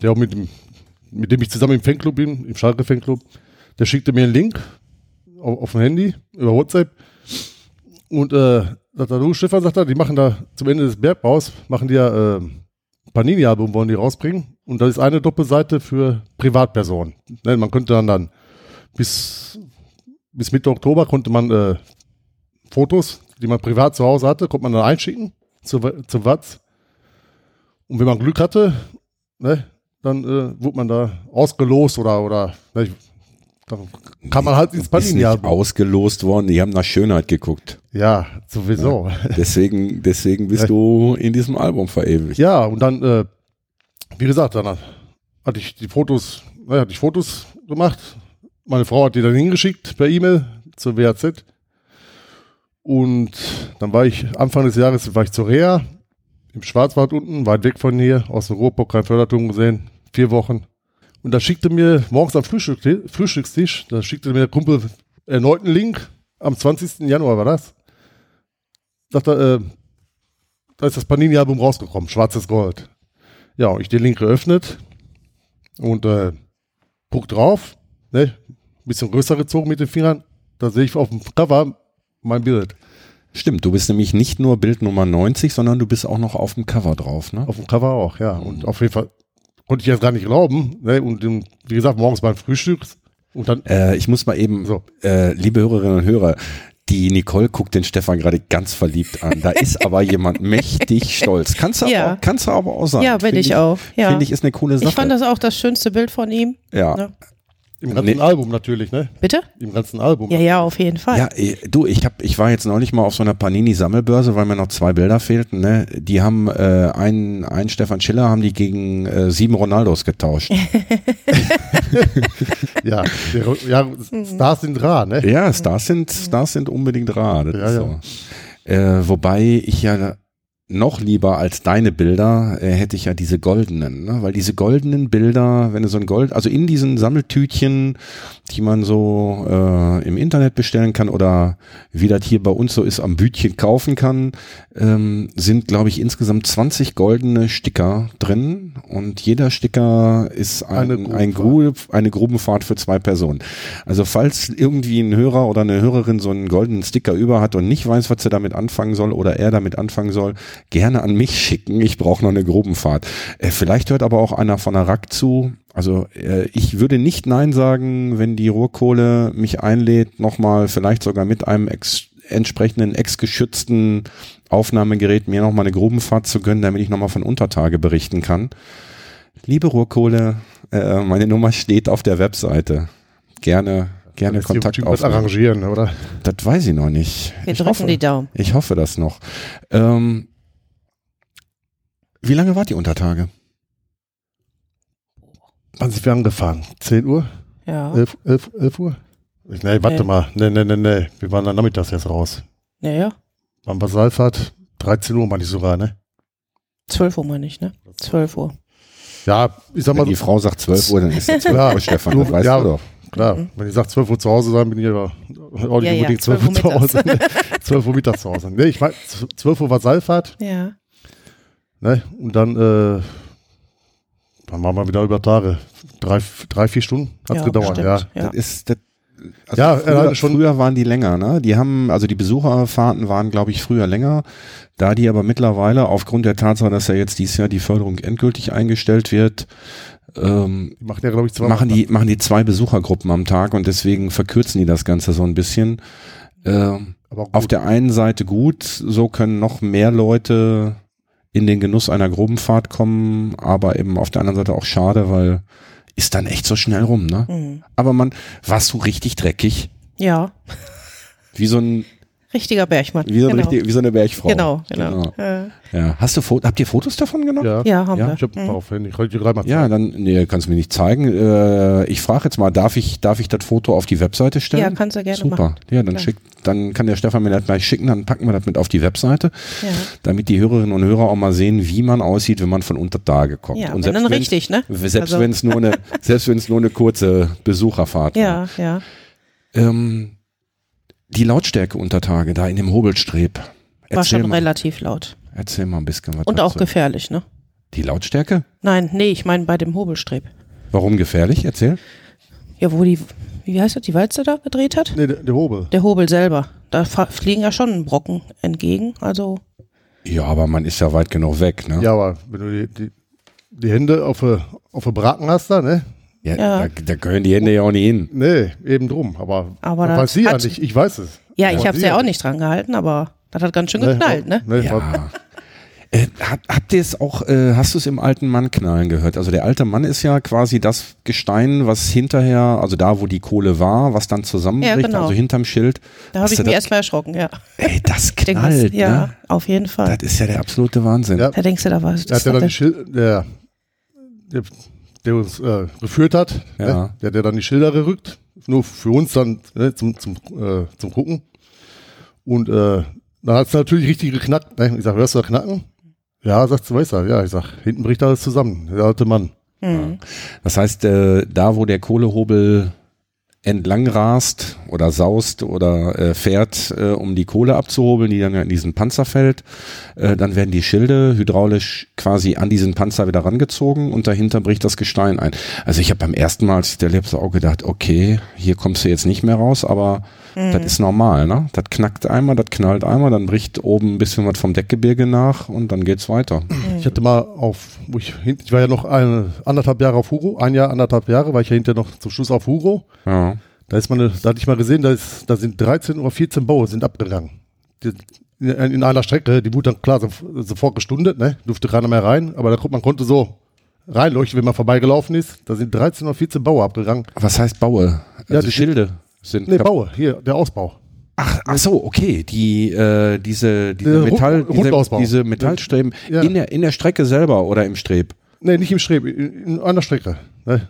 der auch mit dem ich zusammen im Fanclub bin, im Schalke-Fanclub, der schickte mir einen Link auf dem Handy, über WhatsApp. Und Stefan, sagt er, die machen da zum Ende des Bergbaus, machen die ja Panini-Album, wollen die rausbringen. Und da ist eine Doppelseite für Privatpersonen. Ne, man könnte dann bis Mitte Oktober konnte man Fotos, die man privat zu Hause hatte, konnte man dann einschicken zu WAZ. Und wenn man Glück hatte, ne, dann wurde man da ausgelost oder ne, Dann kann man halt ins Panini-Jahr ausgelost worden, die haben nach Schönheit geguckt. Ja, sowieso. Ja, deswegen bist du in diesem Album verewigt. Ja, und dann, wie gesagt, dann hatte ich die Fotos, hatte ich Fotos gemacht. Meine Frau hat die dann hingeschickt per E-Mail zur WAZ. Und dann war ich Anfang des Jahres zur Reha im Schwarzwald unten, weit weg von hier, aus dem Ruhrkohle, kein Förderturm gesehen, 4 Wochen. Und da schickte mir morgens am Frühstückstisch, da schickte mir der Kumpel erneut einen Link, am 20. Januar war das. Dachte, da ist das Panini-Album rausgekommen, schwarzes Gold. Ja, und ich den Link geöffnet und guck drauf, ne, ein bisschen größer gezogen mit den Fingern, da sehe ich auf dem Cover mein Bild. Stimmt, du bist nämlich nicht nur Bild Nummer 90, sondern du bist auch noch auf dem Cover drauf, ne? Auf dem Cover auch, ja. Und auf jeden Fall konnte ich jetzt gar nicht glauben, ne? Und wie gesagt, morgens beim Frühstück und dann... ich muss mal eben, so. Liebe Hörerinnen und Hörer, die Nicole guckt den Stefan gerade ganz verliebt an. Da ist aber jemand mächtig stolz. Kannst du aber auch sagen. Ja, bin ich auch. Ja. Finde ich, ist eine coole Sache. Ich fand das auch das schönste Bild von ihm. Ja. Ne? Im ganzen Album natürlich, ne? Bitte? Im ganzen Album. Ja, ja, auf jeden Fall. Ja, du, ich war jetzt neulich mal auf so einer Panini-Sammelbörse, weil mir noch 2 Bilder fehlten, ne? Die haben einen Stefan Schiller haben die gegen 7 Ronaldos getauscht. Ja, ja, Stars sind rar, ne? Ja, Stars sind unbedingt rar. Das ist so. Wobei ich ja noch lieber als deine Bilder hätte ich ja diese goldenen, ne? Weil diese goldenen Bilder, wenn du so ein Gold, also in diesen Sammeltütchen, die man so im Internet bestellen kann oder wie das hier bei uns so ist, am Bütchen kaufen kann, sind, glaube ich, insgesamt 20 goldene Sticker drin und jeder Sticker ist eine Grubenfahrt für 2 Personen. Also falls irgendwie ein Hörer oder eine Hörerin so einen goldenen Sticker über hat und nicht weiß, was sie damit anfangen soll oder er damit anfangen soll, gerne an mich schicken, ich brauche noch eine Grubenfahrt. Vielleicht hört aber auch einer von der RAG zu. Also ich würde nicht Nein sagen, wenn die Ruhrkohle mich einlädt, nochmal vielleicht sogar mit einem entsprechenden ex-geschützten Aufnahmegerät mir nochmal eine Grubenfahrt zu gönnen, damit ich nochmal von Untertage berichten kann. Liebe Ruhrkohle, meine Nummer steht auf der Webseite. Gerne Kontakt aufnehmen. Arrangieren, oder? Das weiß ich noch nicht. Wir drücken die Daumen. Ich hoffe das noch. Wie lange wart ihr Untertage? Wann sind wir angefangen? 10 Uhr? Ja. 11 Uhr? Nee, warte mal. Nee. Wir waren dann nachmittags erst raus. Naja. Wann war Saalfahrt? 13 Uhr meine ich sogar, ne? 12 Uhr meine ich, ne? 12 Uhr. Ja, ich sag mal. Wenn die Frau sagt 12 Uhr, dann ist es 12 Uhr, Stefan. Das weißt du doch. Klar, wenn ich sage 12 Uhr zu Hause sein, bin ich aber auch nicht unbedingt 12 Uhr zu Hause. 12 Uhr mittags zu Hause. Nee, ich meine, 12 Uhr war Seilfahrt. Ja. Ne? Und dann waren wir wieder über Tage. 3-4 Stunden hat es gedauert. Stimmt, ja. Früher waren die länger, ne? Die haben, also die Besucherfahrten waren, glaube ich, früher länger. Da die aber mittlerweile aufgrund der Tatsache, dass ja jetzt dieses Jahr die Förderung endgültig eingestellt wird, die machen, glaube ich, machen die 2 Besuchergruppen am Tag und deswegen verkürzen die das Ganze so ein bisschen. Auf der einen Seite gut, so können noch mehr Leute in den Genuss einer Grubenfahrt kommen, aber eben auf der anderen Seite auch schade, weil ist dann echt so schnell rum, ne? Mhm. Aber warst du richtig dreckig? Ja. Wie so ein richtiger Bergmann. Wie so eine Bergfrau. Genau. Ja. Habt ihr Fotos davon genommen? Ja, haben wir. Ich hab ein paar auf Handy. Ich wollte dir gerade mal zeigen. Ja, dann, nee, kannst du mir nicht zeigen. Ich frage jetzt mal, darf ich das Foto auf die Webseite stellen? Ja, kannst du gerne machen. Super. Ja, dann kann der Stefan mir das gleich schicken, dann packen wir das mit auf die Webseite, damit die Hörerinnen und Hörer auch mal sehen, wie man aussieht, wenn man von Untertage kommt. Ja, und selbst dann richtig, ne? Selbst wenn es nur eine kurze Besucherfahrt war. Ja. Die Lautstärke unter Tage, da in dem Hobelstreb. War schon relativ laut. Erzähl mal ein bisschen was. Und auch gefährlich, ne? Die Lautstärke? Nein, ich meine bei dem Hobelstreb. Warum gefährlich? Erzähl. Ja, wo wie heißt das, die Walze da gedreht hat? Nee, der Hobel. Der Hobel selber. Da fliegen ja schon Brocken entgegen, also. Ja, aber man ist ja weit genug weg, ne? Ja, aber wenn du die Hände auf den Braten hast da, ne? Ja. Da gehören die Hände ja auch nicht hin. Nee, eben drum. Aber das weiß sie ja nicht, ich weiß es. Ja, ich habe es ja auch nicht dran gehalten, aber das hat ganz schön geknallt, ne? Ja. Habt ihr es auch, hast du es im alten Mann knallen gehört? Also der alte Mann ist ja quasi das Gestein, was hinterher, also da, wo die Kohle war, was dann zusammenbricht, ja, genau. Also hinterm Schild. Da habe ich mich erstmal erschrocken, ja. Ey, das knallt, ja, ne? Auf jeden Fall. Das ist ja der absolute Wahnsinn. Ja. Da denkst du, da war es. Das hat ja dann die Schilder, der uns geführt hat, ja. Ne? Der dann die Schilder gerückt, nur für uns dann, ne? zum Gucken. Und dann hat es natürlich richtig geknackt. Ne? Ich sag, hörst du da knacken? Ja, sagt sie, weißt du, ja, ich sag, hinten bricht alles zusammen, der alte Mann. Mhm. Ja. Das heißt, da wo der Kohlehobel entlang rast oder saust oder fährt, um die Kohle abzuhobeln, die dann in diesen Panzer fällt, dann werden die Schilde hydraulisch quasi an diesen Panzer wieder rangezogen und dahinter bricht das Gestein ein. Also ich habe beim ersten Mal, als ich der Lebste auch gedacht, okay, hier kommst du jetzt nicht mehr raus, aber das ist normal, ne? Das knackt einmal, das knallt einmal, dann bricht oben ein bisschen was vom Deckgebirge nach und dann geht's weiter. Ich hatte mal ich war ja noch anderthalb Jahre, war ich ja hinterher noch zum Schluss auf Hugo. Ja. Da hatte ich mal gesehen, da sind 13 oder 14 Baue sind abgegangen. In einer Strecke, die wurde dann klar sofort gestundet, ne? Durfte keiner mehr rein, aber man konnte so reinleuchten, wenn man vorbeigelaufen ist. Da sind 13 oder 14 Baue abgegangen. Was heißt Baue? Also ja, die Schilde. Baue, hier, der Ausbau. Ach so, okay, diese Metallstreben, ja. in der Strecke selber oder im Streb? Nee, nicht im Streb, in einer Strecke. Ne?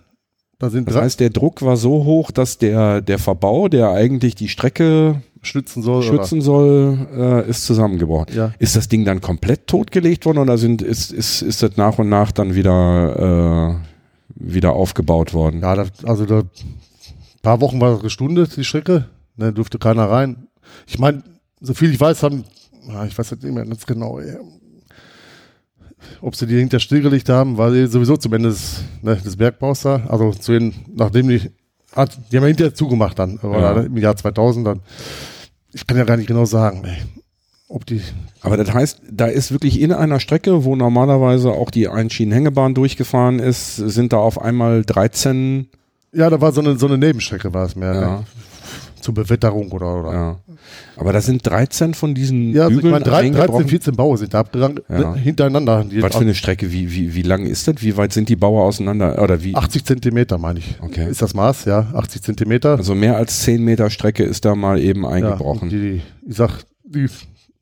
Das heißt, der Druck war so hoch, dass der Verbau, der eigentlich die Strecke schützen soll, ist zusammengebrochen. Ja. Ist das Ding dann komplett totgelegt worden oder ist das nach und nach dann wieder aufgebaut worden? Ja, da paar Wochen war das gestundet, die Strecke, ne, durfte keiner rein. Ich meine, so viel ich weiß, ich weiß nicht mehr ganz genau, ob sie die hinter stillgelegt haben, weil sie sowieso zum Ende des Bergbaus da, also zu denen, nachdem die haben ja hinterher zugemacht dann, oder ja. Im Jahr 2000 dann. Ich kann ja gar nicht genau sagen, ob die. Aber das heißt, da ist wirklich in einer Strecke, wo normalerweise auch die Einschienenhängebahn durchgefahren ist, sind da auf einmal 13. Ja, da war so eine Nebenstrecke war es mehr, ja. Ne? Zur Bewetterung oder. Ja. Aber da sind 13 von diesen Hügeln eingebrochen. Ja, also ich meine 13, 14 Baue sind da abgegangen, ja. Hintereinander. Was für eine Strecke, wie lang ist das? Wie weit sind die Baue auseinander? Oder wie? 80 Zentimeter, meine ich. Okay. Ist das Maß, ja, 80 Zentimeter. Also mehr als 10 Meter Strecke ist da mal eben eingebrochen. Ja,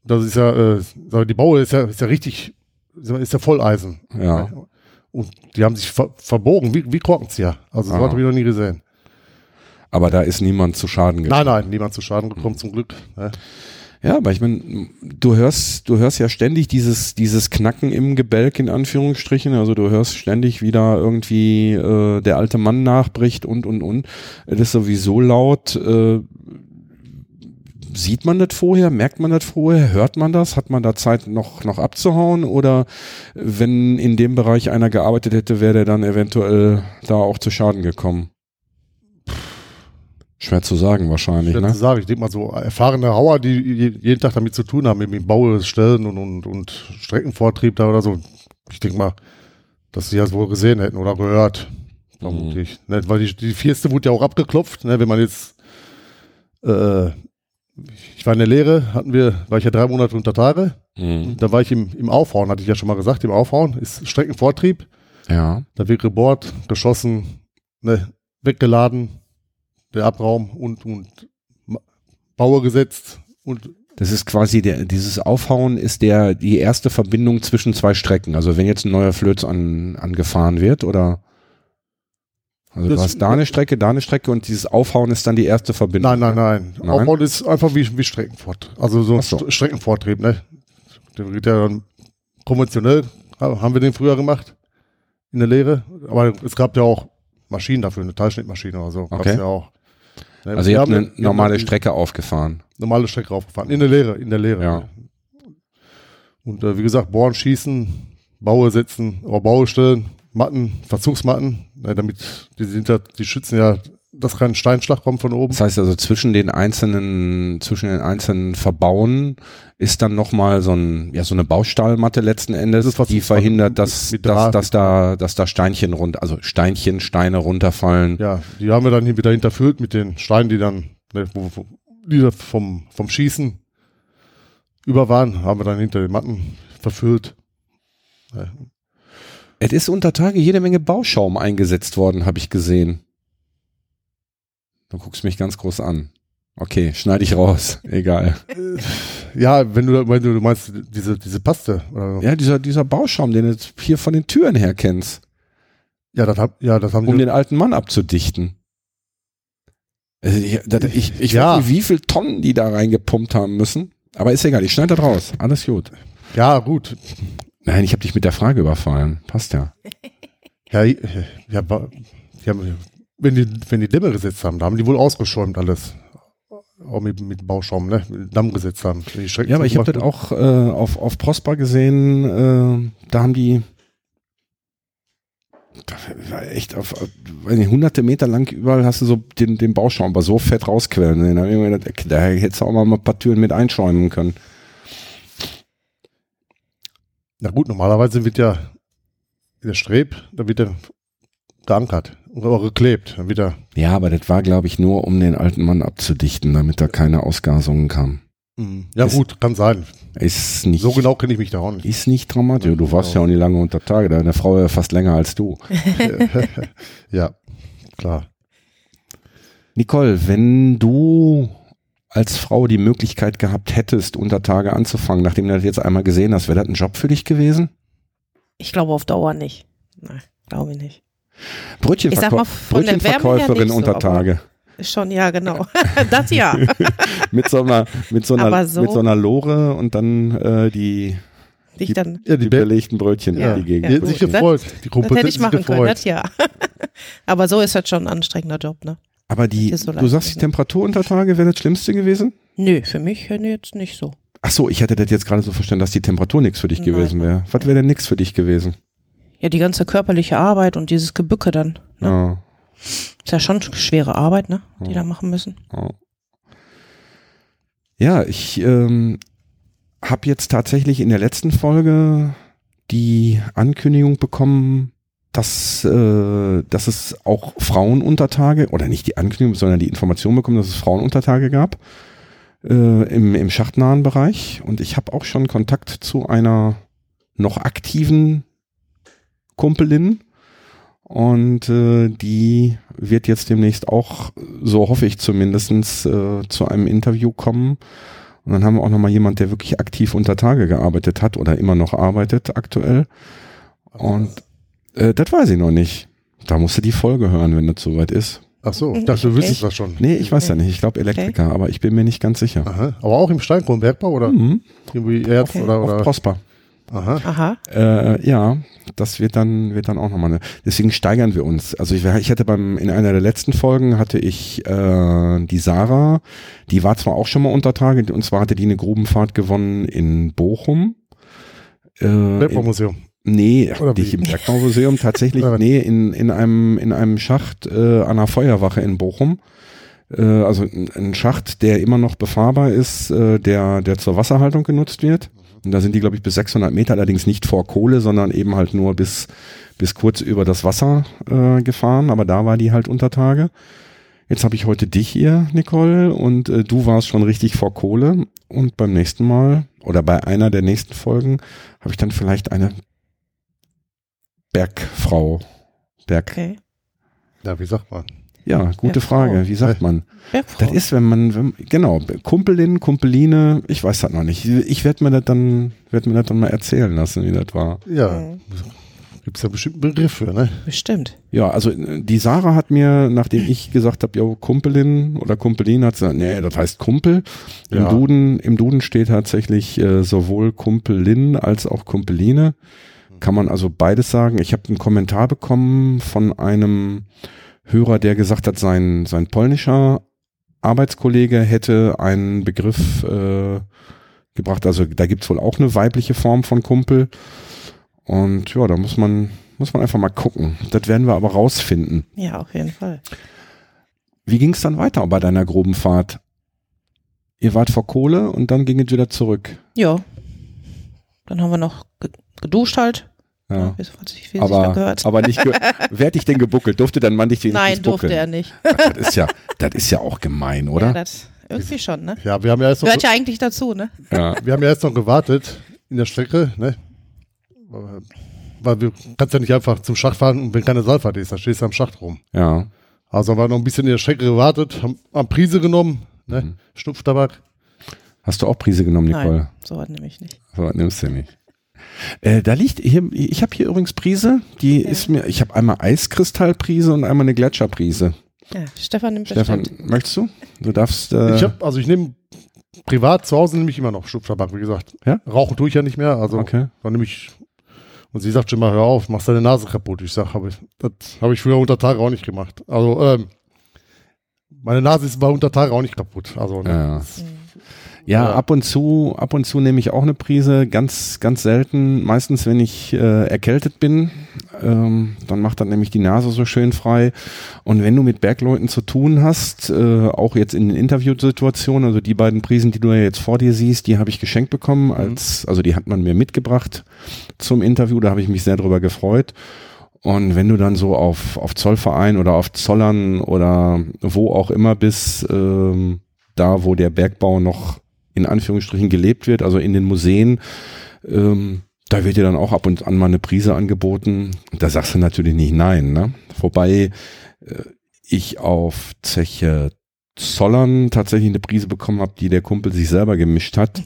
das ist ja, die Baue ist ja richtig, ist ja Volleisen. Ja. Okay. Und die haben sich verbogen, wie Korkenzieher. Also so habe ich noch nie gesehen. Aber da ist niemand zu Schaden gekommen. Nein, niemand zu Schaden gekommen, zum Glück. Ne? Ja, aber ich meine, du hörst ja ständig dieses Knacken im Gebälk, in Anführungsstrichen. Also du hörst ständig wieder irgendwie der alte Mann nachbricht und. Das ist sowieso laut. Sieht man das vorher? Merkt man das vorher? Hört man das? Hat man da Zeit noch abzuhauen? Oder wenn in dem Bereich einer gearbeitet hätte, wäre der dann eventuell da auch zu Schaden gekommen? Schwer zu sagen wahrscheinlich, ne? Schwer zu sagen. Ich denke mal so erfahrene Hauer, die jeden Tag damit zu tun haben, mit Bau, Stellen und Streckenvortrieb da oder so. Ich denke mal, dass sie das wohl gesehen hätten oder gehört. Vermutlich. Ne? Weil die 4. wurde ja auch abgeklopft, ne? Wenn man jetzt ich war in der Lehre, war ich ja 3 Monate unter Tage. Mhm. Da war ich im Aufhauen, hatte ich ja schon mal gesagt, im Aufhauen ist Streckenvortrieb. Ja. Da wird gebohrt, geschossen, ne, weggeladen, der Abraum und Baue gesetzt. Und das ist quasi dieses Aufhauen ist die erste Verbindung zwischen zwei Strecken. Also wenn jetzt ein neuer Flöz angefahren wird oder. Also du hast da eine Strecke und dieses Aufhauen ist dann die erste Verbindung. Nein. Aufhauen ist einfach wie Streckenfort. Also so. Streckenvortrieb, ne? Der wird ja dann konventionell, haben wir den früher gemacht in der Lehre. Aber es gab ja auch Maschinen dafür, eine Teilschnittmaschine oder so. Okay. Ja auch. Ne? Also ihr habt eine normale Strecke aufgefahren. Normale Strecke aufgefahren, in der Lehre. Ja. Und wie gesagt, bohren, schießen, Baue setzen, Baue stellen. Matten, Verzugsmatten, damit die schützen ja, dass kein Steinschlag kommt von oben. Das heißt also, zwischen den einzelnen Verbauen ist dann nochmal so eine Baustahlmatte letzten Endes, die verhindert, dass da Steinchen Steine runterfallen. Ja, die haben wir dann hier wieder hinterfüllt mit den Steinen, die dann, ne, die vom Schießen über waren, haben wir dann hinter den Matten verfüllt. Es ist unter Tage jede Menge Bauschaum eingesetzt worden, habe ich gesehen. Du guckst mich ganz groß an. Okay, schneide ich raus. Egal. Ja, wenn du meinst, diese Paste. Oder? Ja, dieser Bauschaum, den du hier von den Türen her kennst. Ja, das haben um den alten Mann abzudichten. Also ich ja. Weiß nicht, wie viel Tonnen die da reingepumpt haben müssen. Aber ist egal, ich schneide das raus. Alles gut. Ja, gut. Nein, ich habe dich mit der Frage überfallen. Passt ja. Ja, wenn die Dämme gesetzt haben, da haben die wohl ausgeschäumt alles. Auch mit Bauschaum, ne? Mit Damm gesetzt haben. Ja, aber ich habe das auch auf Prosper gesehen. Da haben die echt auf hunderte Meter lang überall hast du so den Bauschaum, aber so fett rausquellen. Dann habe ich mir gedacht, da hättest du auch mal ein paar Türen mit einschäumen können. Na gut, normalerweise wird ja der Streb, da wird er geankert oder geklebt. Dann wird er ja, aber das war, glaube ich, nur um den alten Mann abzudichten, damit da keine Ausgasungen kamen. Ja gut, kann sein. Ist nicht, so genau kenne ich mich da auch nicht. Ist nicht dramatisch. Du warst ja auch nicht lange unter Tage, deine Frau war ja fast länger als du. Ja, klar. Nicole, wenn du als Frau die Möglichkeit gehabt hättest, unter Tage anzufangen, nachdem du das jetzt einmal gesehen hast, wäre das ein Job für dich gewesen? Ich glaube auf Dauer nicht. Nein, glaube ich nicht. Brötchenverkäuferin ja unter Tage. Schon, ja, genau. Das ja. mit so einer Lore und dann die belegten Brötchen. Ja, die Gegend. Ja, die sich gefreut. Das hätte ich machen können, das ja. Aber so ist das schon ein anstrengender Job, ne? Aber du sagst, die Temperatur unter Tage wäre das Schlimmste gewesen? Nö, für mich jetzt nicht so. Ach so, ich hätte das jetzt gerade so verstanden, dass die Temperatur nichts für dich gewesen wäre. Was wäre denn nichts für dich gewesen? Ja, die ganze körperliche Arbeit und dieses Gebücke dann. Ne? Ja. Ist ja schon schwere Arbeit, ne? Die da machen müssen. Ja, ich habe jetzt tatsächlich in der letzten Folge die Ankündigung bekommen, dass es auch Frauenuntertage, oder nicht die Ankündigung, sondern die Information bekommen, dass es Frauenuntertage gab im schachtnahen Bereich. Und ich habe auch schon Kontakt zu einer noch aktiven Kumpelin und die wird jetzt demnächst auch, so hoffe ich zumindestens, zu einem Interview kommen. Und dann haben wir auch nochmal jemand, der wirklich aktiv unter Tage gearbeitet hat oder immer noch arbeitet aktuell. Und das weiß ich noch nicht. Da musst du die Folge hören, wenn das soweit ist. Ach so, ich dachte, du wüsstest das schon. Nee, ich weiß ja nicht. Ich glaube Elektriker, aber ich bin mir nicht ganz sicher. Aha. Aber auch im Steinkohlenbergbau oder? Mhm. Irgendwie Erz oder? Auf Prosper. Aha. Ja, das wird dann auch nochmal. Deswegen steigern wir uns. Also ich hatte in einer der letzten Folgen hatte ich die Sarah, die war zwar auch schon mal unter Tage, und zwar hatte die eine Grubenfahrt gewonnen in Bochum. Bergbau-Museum. Nee, nicht im Bergbau-Museum, tatsächlich, nee, in einem Schacht an einer Feuerwache in Bochum. Also ein Schacht, der immer noch befahrbar ist, der zur Wasserhaltung genutzt wird. Und da sind die, glaube ich, bis 600 Meter, allerdings nicht vor Kohle, sondern eben halt nur bis kurz über das Wasser gefahren. Aber da war die halt unter Tage. Jetzt habe ich heute dich hier, Nicole, und du warst schon richtig vor Kohle. Und beim nächsten Mal oder bei einer der nächsten Folgen habe ich dann vielleicht eine Bergfrau. Okay. Ja, wie sagt man? Ja, gute Frage. Wie sagt man? Bergfrau. Das ist, wenn man Kumpelin, Kumpeline, ich weiß das noch nicht. Ich werde mir das dann mal erzählen lassen, wie das war. Ja, gibt es da bestimmt einen Begriff für, ne? Bestimmt. Ja, also die Sarah hat mir, nachdem ich gesagt habe, ja, Kumpelin oder Kumpelin, hat sie gesagt, nee, das heißt Kumpel. Ja. Im Duden steht tatsächlich sowohl Kumpelin als auch Kumpeline. Kann man also beides sagen. Ich habe einen Kommentar bekommen von einem Hörer, der gesagt hat, sein polnischer Arbeitskollege hätte einen Begriff gebracht. Also da gibt es wohl auch eine weibliche Form von Kumpel. Und ja, da muss man einfach mal gucken. Das werden wir aber rausfinden. Ja, auf jeden Fall. Wie ging es dann weiter bei deiner groben Fahrt? Ihr wart vor Kohle und dann ging es wieder zurück. Ja, dann haben wir noch geduscht halt. Ja. Wie aber, sich gehört. Aber nicht wer hat dich denn gebuckelt? Durfte dein Mann dich nicht buckeln? Nein, durfte er nicht. Das ist ja auch gemein, oder? Ja, das irgendwie schon, ne? Ja, wir haben ja erst noch, gehört ja eigentlich dazu, ne? Ja. Wir haben ja erst noch gewartet in der Strecke, ne? Weil du kannst ja nicht einfach zum Schacht fahren, wenn keine Saalfahrt ist, dann stehst du am Schacht rum. Ja. Also haben wir noch ein bisschen in der Strecke gewartet, haben Prise genommen, ne? Mhm. Schnupftabak. Hast du auch Prise genommen, Nicole? Nein, so was nehme ich nicht. So was nimmst du nicht. Da liegt hier, ich habe hier übrigens Prise, die ist mir, ich habe einmal Eiskristallprise und einmal eine Gletscherprise. Ja, Stefan nimmt Stefan, bestimmt. Möchtest du? Du darfst. Ich nehme privat zu Hause nehme ich immer noch Schnupftabak, wie gesagt. Ja? Rauchen tue ich ja nicht mehr, also okay. Dann nehme ich. Und sie sagt schon mal, hör auf, machst deine Nase kaputt. Ich sag, das habe ich früher unter Tage auch nicht gemacht. Also, meine Nase ist bei unter Tage auch nicht kaputt. Also, ne? Ja, ab und zu nehme ich auch eine Prise, ganz, ganz selten. Meistens, wenn ich erkältet bin, dann macht dann nämlich die Nase so schön frei. Und wenn du mit Bergleuten zu tun hast, auch jetzt in den Interviewsituationen, also die beiden Prisen, die du ja jetzt vor dir siehst, die habe ich geschenkt bekommen, also die hat man mir mitgebracht zum Interview, da habe ich mich sehr drüber gefreut. Und wenn du dann so auf Zollverein oder auf Zollern oder wo auch immer bist, da wo der Bergbau noch in Anführungsstrichen gelebt wird, also in den Museen, da wird dir dann auch ab und an mal eine Prise angeboten. Da sagst du natürlich nicht nein, ne? Wobei ich auf Zeche Zollern tatsächlich eine Prise bekommen habe, die der Kumpel sich selber gemischt hat.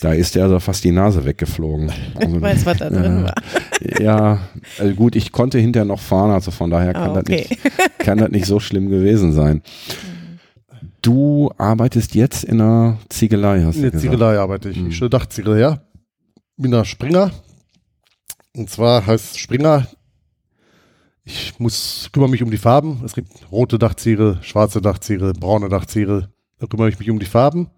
Da ist der also fast die Nase weggeflogen. Also, ich weiß, was da drin war. Ja, also gut, ich konnte hinterher noch fahren, also von daher kann das nicht so schlimm gewesen sein. Du arbeitest jetzt in einer Ziegelei, hast du gesagt? In der Ziegelei arbeite ich. Ich dachte Ziegelei, ja. Bin da Springer. Und zwar heißt Springer, kümmere mich um die Farben. Es gibt rote Dachziegel, schwarze Dachziegel, braune Dachziegel. Da kümmere ich mich um die Farben.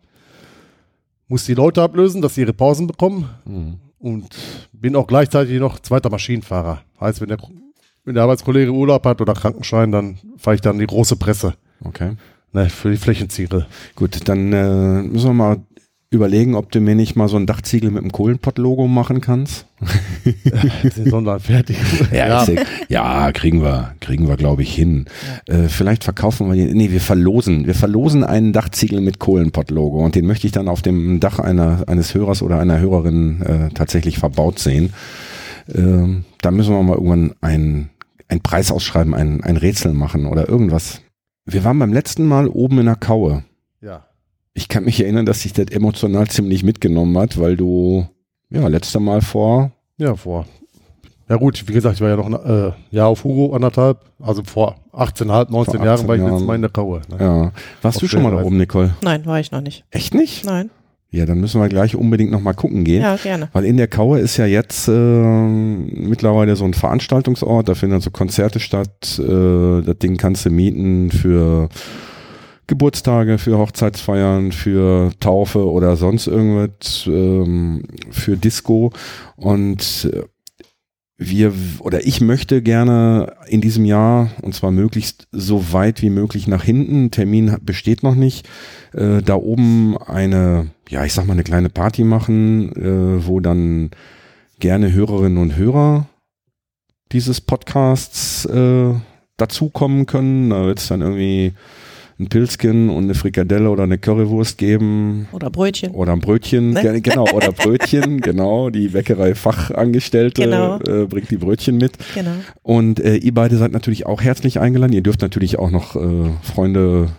Muss die Leute ablösen, dass sie ihre Pausen bekommen. Mhm. Und bin auch gleichzeitig noch zweiter Maschinenfahrer. Heißt, wenn der Arbeitskollege Urlaub hat oder Krankenschein, dann fahre ich dann die große Presse. Okay. Ne, für die Flächenziegel. Gut, dann müssen wir mal überlegen, ob du mir nicht mal so einen Dachziegel mit einem Kohlenpott-Logo machen kannst. Sonderfertig. Ja, kriegen wir, glaube ich, hin. Ja. Vielleicht verkaufen wir den. Nee, wir verlosen einen Dachziegel mit Kohlenpott-Logo und den möchte ich dann auf dem Dach eines Hörers oder einer Hörerin tatsächlich verbaut sehen. Da müssen wir mal irgendwann einen Preis ausschreiben, ein Rätsel machen oder irgendwas. Wir waren beim letzten Mal oben in der Kaue. Ja. Ich kann mich erinnern, dass sich das emotional ziemlich mitgenommen hat, weil du, letztes Mal Ja gut, wie gesagt, ich war ja noch ein Jahr auf Hugo, anderthalb, also vor 19 Jahren war ich letztes Mal in der Kaue. Ne? Ja. Warst du schon mal da oben, Nicole? Nein, war ich noch nicht. Echt nicht? Nein. Ja, dann müssen wir gleich unbedingt nochmal gucken gehen. Ja, gerne. Weil in der Kaue ist ja jetzt mittlerweile so ein Veranstaltungsort, da finden so Konzerte statt, das Ding kannst du mieten für Geburtstage, für Hochzeitsfeiern, für Taufe oder sonst irgendwas, für Disco und ich möchte gerne in diesem Jahr, und zwar möglichst so weit wie möglich nach hinten, Termin besteht noch nicht, da oben eine kleine Party machen, wo dann gerne Hörerinnen und Hörer dieses Podcasts dazukommen können. Da wird es dann irgendwie ein Pilzchen und eine Frikadelle oder eine Currywurst geben. Oder Brötchen. Oder ein Brötchen, ne? Genau, oder Brötchen, genau. Die Bäckerei-Fachangestellte bringt die Brötchen mit. Genau. Und ihr beide seid natürlich auch herzlich eingeladen. Ihr dürft natürlich auch noch Freunde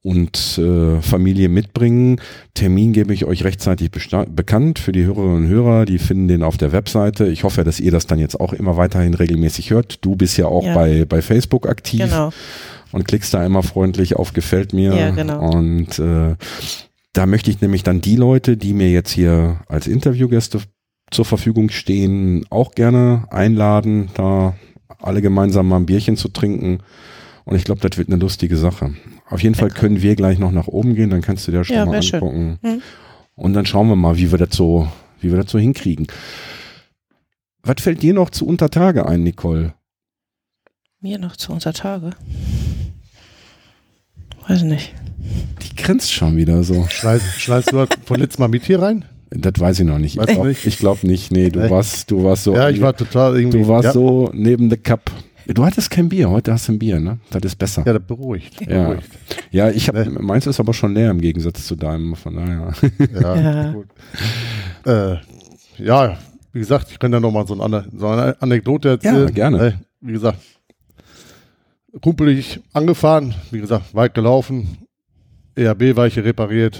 und Familie mitbringen. Termin gebe ich euch rechtzeitig bekannt für die Hörerinnen und Hörer. Die finden den auf der Webseite. Ich hoffe, dass ihr das dann jetzt auch immer weiterhin regelmäßig hört. Du bist ja auch bei Facebook aktiv. Genau. Und klickst da immer freundlich auf Gefällt mir. Ja, genau. Und da möchte ich nämlich dann die Leute, die mir jetzt hier als Interviewgäste zur Verfügung stehen, auch gerne einladen, da alle gemeinsam mal ein Bierchen zu trinken. Und ich glaube, das wird eine lustige Sache. Auf jeden Fall können wir gleich noch nach oben gehen, dann kannst du dir das schon mal angucken. Hm. Und dann schauen wir mal, wie wir das so hinkriegen. Was fällt dir noch zu Untertage ein, Nicole? Mir noch zu Untertage? Weiß nicht. Die grinst schon wieder so. Schneidest du von letztem Mal mit hier rein? Das weiß ich noch nicht. Ich glaube nicht. Nee, du warst so. Ja, ich war total irgendwie. Du warst so neben der Cup. Du hattest kein Bier, heute hast du ein Bier, ne? Das ist besser. Ja, das beruhigt. Ja. Ja, ich habe meins ist aber schon leer im Gegensatz zu deinem, von daher. Ja, gut. Ja, Wie gesagt, ich kann da nochmal so eine Anekdote erzählen. Ja, gerne. Wie gesagt, kumpelig angefahren, wie gesagt, weit gelaufen, ERB-Weiche repariert,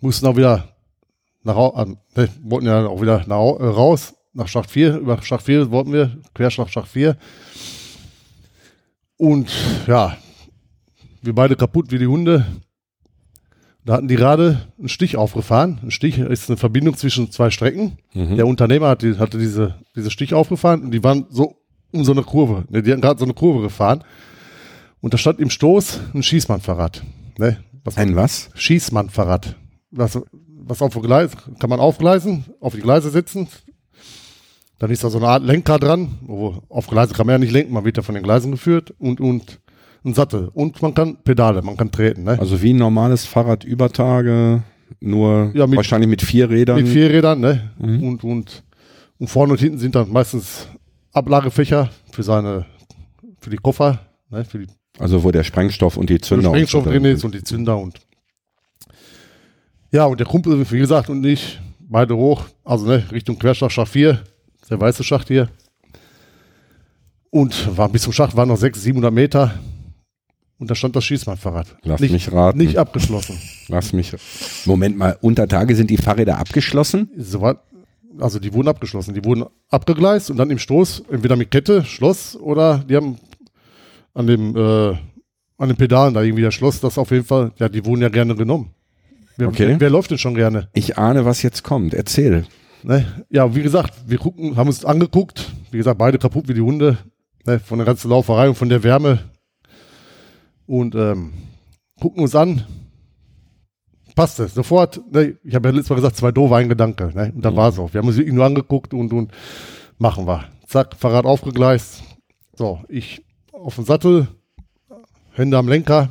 mussten auch wieder wollten ja auch wieder raus, nach Schacht 4, über Schacht 4 wollten wir, Querschlag Schacht 4. Und ja, wir beide kaputt wie die Hunde. Da hatten die gerade einen Stich aufgefahren. Ein Stich ist eine Verbindung zwischen zwei Strecken. Mhm. Der Unternehmer hatte diese Stich aufgefahren und die waren so um so eine Kurve. Ne, die hatten gerade so eine Kurve gefahren. Und da stand im Stoß ein Schießmannfahrrad. Ne, ein was? Schießmannfahrrad. Was auf Gleis, kann man aufgleisen, auf die Gleise sitzen. Dann ist da so eine Art Lenker dran. Auf Gleise kann man ja nicht lenken, man wird ja von den Gleisen geführt und ein Sattel. Und man kann Pedale, man kann treten. Ne? Also wie ein normales Fahrrad über Tage, nur ja, wahrscheinlich mit vier Rädern. Mit vier Rädern, ne? Mhm. Und vorne und hinten sind dann meistens Ablagefächer für die Koffer. Ne? Also wo der Sprengstoff und die Zünder. Der Sprengstoff drin ist und die Zünder und ja, und der Kumpel, wie gesagt, und ich, beide hoch, also ne, Richtung Querschlag, Schacht 4, der weiße Schacht hier. Und bis zum Schacht waren noch 600, 700 Meter. Und da stand das Schießmannfahrrad. Lass mich raten. Nicht abgeschlossen. Moment mal, unter Tage sind die Fahrräder abgeschlossen? Also die wurden abgeschlossen. Die wurden abgegleist und dann im Stoß, entweder mit Kette, Schloss, oder die haben an den Pedalen da irgendwie das Schloss, das auf jeden Fall, ja, die wurden ja gerne genommen. Wer läuft denn schon gerne? Ich ahne, was jetzt kommt. Erzähl. Ne? Ja, wie gesagt, wir haben uns angeguckt. Wie gesagt, beide kaputt wie die Hunde. Ne? Von der ganzen Lauferei und von der Wärme. Und gucken uns an. Passte sofort. Ne? Ich habe ja letztes Mal gesagt, zwei doofe, ein Gedanke. Ne? Und da war es auch. Wir haben uns wirklich nur angeguckt und machen wir. Zack, Fahrrad aufgegleist. So, ich auf dem Sattel, Hände am Lenker.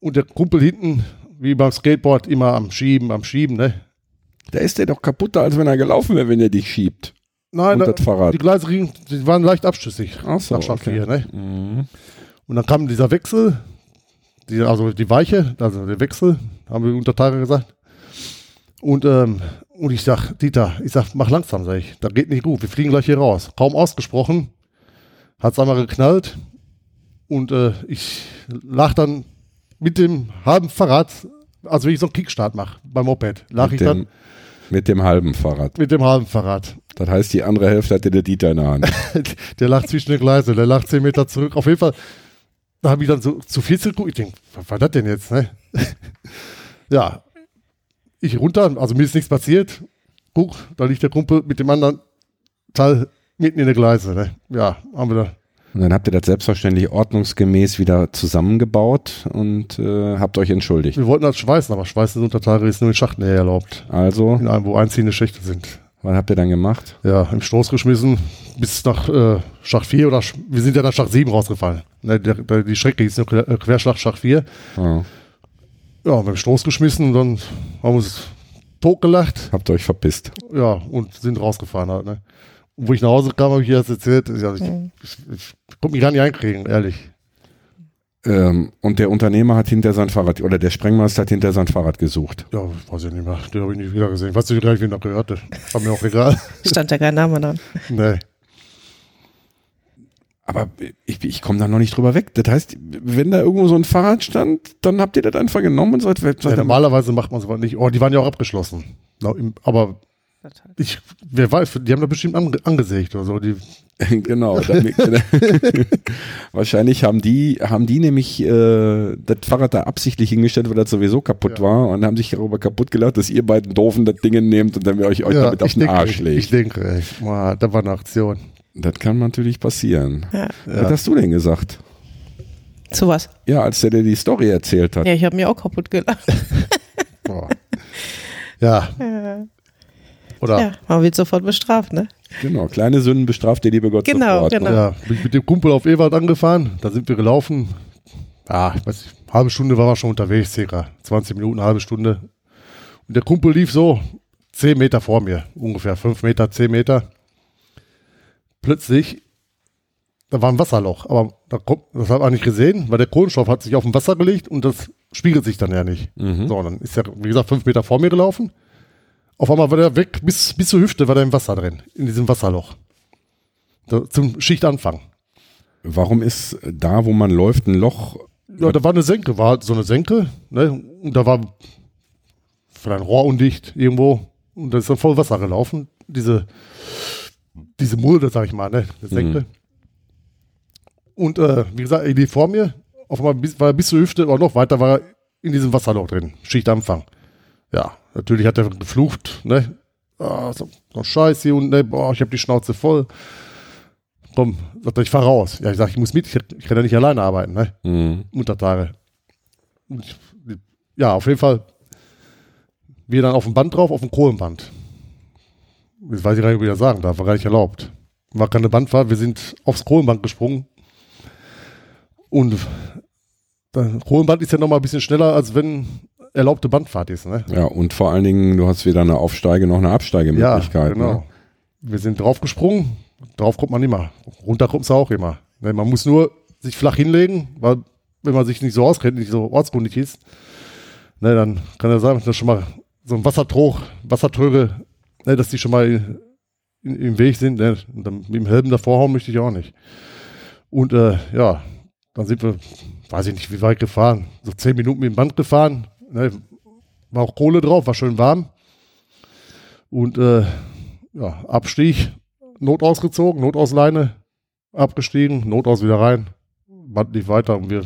Und der Kumpel hinten, wie beim Skateboard, immer am Schieben, ne? Da ist der doch kaputter, als wenn er gelaufen wäre, wenn er dich schiebt. Nein, das Fahrrad. Die Gleise die waren leicht abschüssig. Ach so, okay. Hier, ne? Mhm. Und dann kam dieser Wechsel, die Weiche, also der Wechsel, haben wir unter Tage gesagt. Und ich sag, Dieter, mach langsam, das geht nicht gut, wir fliegen gleich hier raus. Kaum ausgesprochen, hat's einmal geknallt und ich lag dann mit dem halben Fahrrad, also wenn ich so einen Kickstart mache beim Moped, Mit dem halben Fahrrad. Das heißt, die andere Hälfte hatte der Dieter in der Hand. Der lag zwischen den Gleisen, der lag 10 Meter zurück. Auf jeden Fall, da habe ich dann so zu viel geguckt. Ich denke, was war das denn jetzt? Ne? Ja, ich runter, also mir ist nichts passiert. Guck, da liegt der Kumpel mit dem anderen Teil mitten in der Gleise. Ne? Ja, haben wir da. Und dann habt ihr das selbstverständlich ordnungsgemäß wieder zusammengebaut und habt euch entschuldigt. Wir wollten das schweißen, aber Schweißen unter Tage ist nur in Schachteln erlaubt. Also? In einem, wo einzelne Schächte sind. Was habt ihr dann gemacht? Ja, im Stoß geschmissen bis nach Schacht 4 oder wir sind ja nach Schacht 7 rausgefallen. Ne, die Strecke ist nur Querschlag Schacht 4. Oh. Ja, wir haben Stoß geschmissen und dann haben wir uns totgelacht. Habt ihr euch verpisst. Ja, und sind rausgefahren halt, ne? Wo ich nach Hause kam, habe ich dir das erzählt. Ich konnte mich gar nicht einkriegen, ehrlich. Und der Unternehmer hat hinter sein Fahrrad, oder der Sprengmeister hat hinter sein Fahrrad gesucht. Ja, weiß ich nicht mehr. Den habe ich nicht wieder gesehen. Weißt du gar nicht, wen noch gehört? War mir auch egal. Stand da kein Name dran. Nee. Aber ich komme da noch nicht drüber weg. Das heißt, wenn da irgendwo so ein Fahrrad stand, dann habt ihr das einfach genommen und seid weg. Ja, normalerweise macht man sowas nicht. Oh, die waren ja auch abgeschlossen. Aber wer weiß, die haben da bestimmt angesägt oder so. Genau. Wahrscheinlich haben die nämlich das Fahrrad da absichtlich hingestellt, weil das sowieso kaputt war und haben sich darüber kaputt gelacht, dass ihr beiden Doofen das Ding nehmt und dann wir euch damit auf den Arsch legt. Ich denke, das war eine Aktion. Das kann natürlich passieren. Ja. Was hast du denn gesagt? Zu was? Ja, als der dir die Story erzählt hat. Ja, ich habe mir auch kaputt gelacht. Ja. Oder? Ja, man wird sofort bestraft, ne? Genau, kleine Sünden bestraft der liebe Gott sofort. Genau. Ja, bin ich mit dem Kumpel auf Ewart angefahren, da sind wir gelaufen. Ja, ich weiß nicht, halbe Stunde waren wir schon unterwegs, circa 20 Minuten, halbe Stunde. Und der Kumpel lief so 10 Meter vor mir, ungefähr 5 Meter, 10 Meter. Plötzlich, da war ein Wasserloch, aber das hat man nicht gesehen, weil der Kohlenstoff hat sich auf dem Wasser gelegt und das spiegelt sich dann ja nicht. Mhm. So, dann ist er, wie gesagt, 5 Meter vor mir gelaufen. Auf einmal war der weg, bis zur Hüfte war der im Wasser drin, in diesem Wasserloch. Zum Schichtanfang. Warum ist da, wo man läuft, ein Loch? Ja, da war eine Senke, war halt so eine Senke, ne? Und da war vielleicht ein Rohr undicht irgendwo und da ist dann voll Wasser gelaufen. Diese Mulde, sag ich mal, ne? Eine Senke. Mhm. Und wie gesagt, die vor mir, auf einmal war er bis zur Hüfte, aber noch weiter war er in diesem Wasserloch drin, Schichtanfang. Ja, natürlich hat er geflucht, ne? Ah, so Scheiß hier und ne, boah, ich habe die Schnauze voll. Komm, sagt er, ich fahr raus. Ja, ich sag, ich muss mit, ich kann ja nicht alleine arbeiten, ne? Mhm. Untertage. Ja, auf jeden Fall. Wir dann auf dem Band drauf, auf dem Kohlenband. Jetzt weiß ich gar nicht, ob ich das sagen darf, war gar nicht erlaubt. War keine Bandfahrt, wir sind aufs Kohlenband gesprungen. Und das Kohlenband ist ja nochmal ein bisschen schneller, als wenn erlaubte Bandfahrt ist, ne? Ja, und vor allen Dingen, du hast weder eine Aufsteige- noch eine Absteigemöglichkeit. Ja, genau. Ne? Wir sind draufgesprungen, drauf kommt man immer. Runter kommt es auch immer. Ne, man muss nur sich flach hinlegen, weil wenn man sich nicht so auskennt, nicht so ortskundig ist, ne, dann kann ja sein, dass schon mal so ein Wassertröge, ne, dass die schon mal im Weg sind. Ne? Und dann mit dem Helm davor hauen möchte ich auch nicht. Und ja, dann sind wir, weiß ich nicht, wie weit gefahren, so 10 Minuten mit dem Band gefahren. Ne, war auch Kohle drauf, war schön warm. Und ja, Abstieg, Not ausgezogen, Not aus Leine, abgestiegen, Not aus wieder rein, Band lief weiter und wir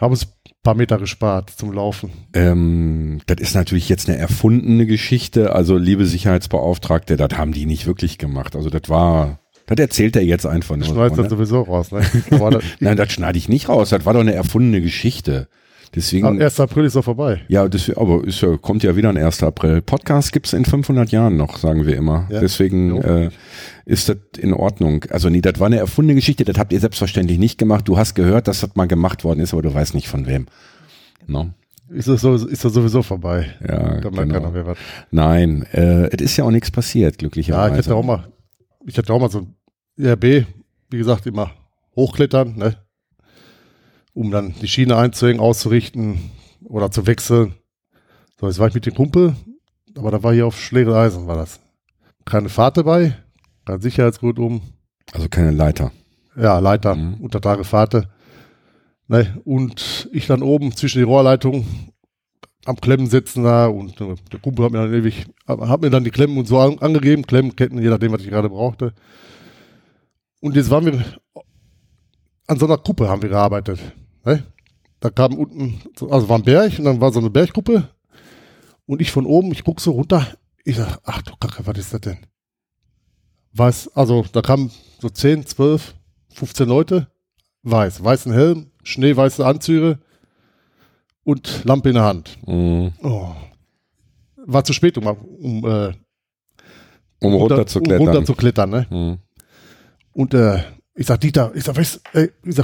haben uns ein paar Meter gespart zum Laufen. Das ist natürlich jetzt eine erfundene Geschichte, also liebe Sicherheitsbeauftragte, das haben die nicht wirklich gemacht, also das war... Das erzählt er jetzt einfach nur. Du schneidest das sowieso raus, ne? Nein, das schneide ich nicht raus. Das war doch eine erfundene Geschichte. Deswegen, am 1. April ist doch vorbei. Ja, deswegen, aber es kommt ja wieder ein 1. April. Podcast gibt es in 500 Jahren noch, sagen wir immer. Ja, deswegen ist das in Ordnung. Also nee, das war eine erfundene Geschichte. Das habt ihr selbstverständlich nicht gemacht. Du hast gehört, dass das mal gemacht worden ist, aber du weißt nicht von wem. No? Ist das sowieso vorbei. Ja, da genau. Noch mehr was. Nein, es ist ja auch nichts passiert, glücklicherweise. Ja, ich hatte auch mal so ein IRB, wie gesagt, immer hochklettern, ne? Um dann die Schiene einzuhängen, auszurichten oder zu wechseln. So, jetzt war ich mit dem Kumpel, aber da war hier auf Schlägel und Eisen, war das. Keine Fahrt dabei, kein Sicherheitsgurt um. Also keine Leiter. Ja, Leiter, unter Tage Fahrte. Ne? Und ich dann oben zwischen die Rohrleitungen am Klemmen sitzen da und der Kumpel hat mir dann die Klemmen und so angegeben, Klemmen, Ketten, je nachdem, was ich gerade brauchte. Und jetzt waren wir an so einer Kuppe haben wir gearbeitet. Ne? Da kam unten, also war ein Berg und dann war so eine Bergkuppe und ich von oben, ich guck so runter, ich sag, ach du Kacke, was ist das denn? Also da kamen so 10, 12, 15 Leute, weißen Helm, schneeweiße Anzüge, und Lampe in der Hand. Mhm. Oh. War zu spät, um runterzuklettern. Ne? Mhm. Und ich sag, Dieter,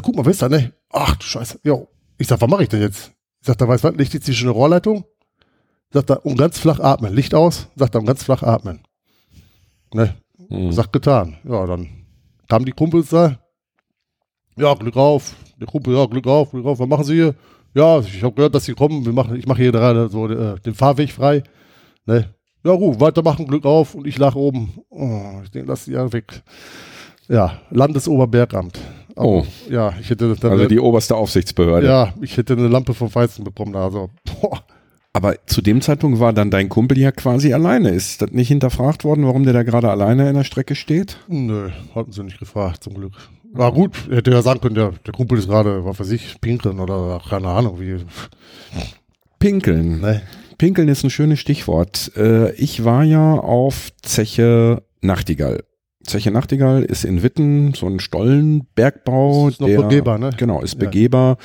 guck mal, Wester, ne? Ach du Scheiße. Jo. Ich sag, was mache ich denn jetzt? Ich sag, da weiß was, Licht jetzt zwischen der Rohrleitung. Sagt er, und ganz flach atmen. Licht aus, sagt er, und ganz flach atmen. Ne? Mhm. Sagt, getan. Ja, dann kamen die Kumpels da. Ja, Glück auf. Der Kumpel, ja, Glück auf. Was machen Sie hier? Ja, ich habe gehört, dass sie kommen. Ich mache hier gerade so den Fahrweg frei. Ne? Ja, Ruhe, weitermachen, Glück auf. Und ich lag oben. Oh, ich denke, lass die ja weg. Ja, Landesoberbergamt. Aber, oh. Ja, ich hätte dann die oberste Aufsichtsbehörde. Ja, ich hätte eine Lampe vom Feinsten bekommen. Also, boah. Aber zu dem Zeitpunkt war dann dein Kumpel ja quasi alleine. Ist das nicht hinterfragt worden, warum der da gerade alleine in der Strecke steht? Nö, hatten sie nicht gefragt, zum Glück. War gut, hätte ja sagen können, der Kumpel ist gerade, was weiß ich, pinkeln oder keine Ahnung wie. Pinkeln. Nee. Pinkeln ist ein schönes Stichwort. Ich war ja auf Zeche Nachtigall. Zeche Nachtigall ist in Witten, so ein Stollenbergbau. Ist noch begehbar, ne? Genau, ist begehbar.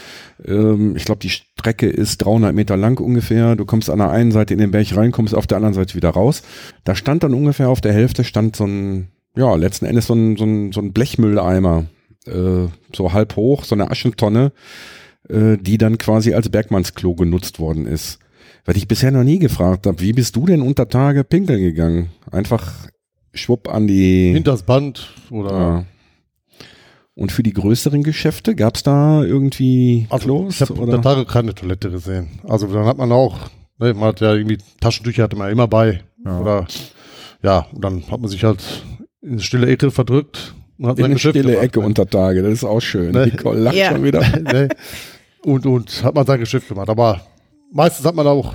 Ja. Ich glaube, die Strecke ist 300 Meter lang ungefähr. Du kommst an der einen Seite in den Berg rein, kommst auf der anderen Seite wieder raus. Da stand dann ungefähr auf der Hälfte so ein, ja, letzten Endes so ein Blechmülleimer, so halb hoch, so eine Aschentonne, die dann quasi als Bergmannsklo genutzt worden ist. Weil ich bisher noch nie gefragt habe, wie bist du denn unter Tage pinkeln gegangen? Einfach schwupp an die... Hinters Band oder... Ja. Und für die größeren Geschäfte gab es da irgendwie Klos? Ich habe unter Tage keine Toilette gesehen. Also dann hat man auch... Ne, man hat ja irgendwie Taschentücher hatte man immer bei. Ja. Oder ja, und dann hat man sich halt in die stille Ecke verdrückt und hat in eine stille gemacht, Ecke unter Tage, das ist auch schön. Ne? Nicole lacht ja schon wieder. Ne? Und hat man sein Geschäft gemacht. Aber meistens hat man auch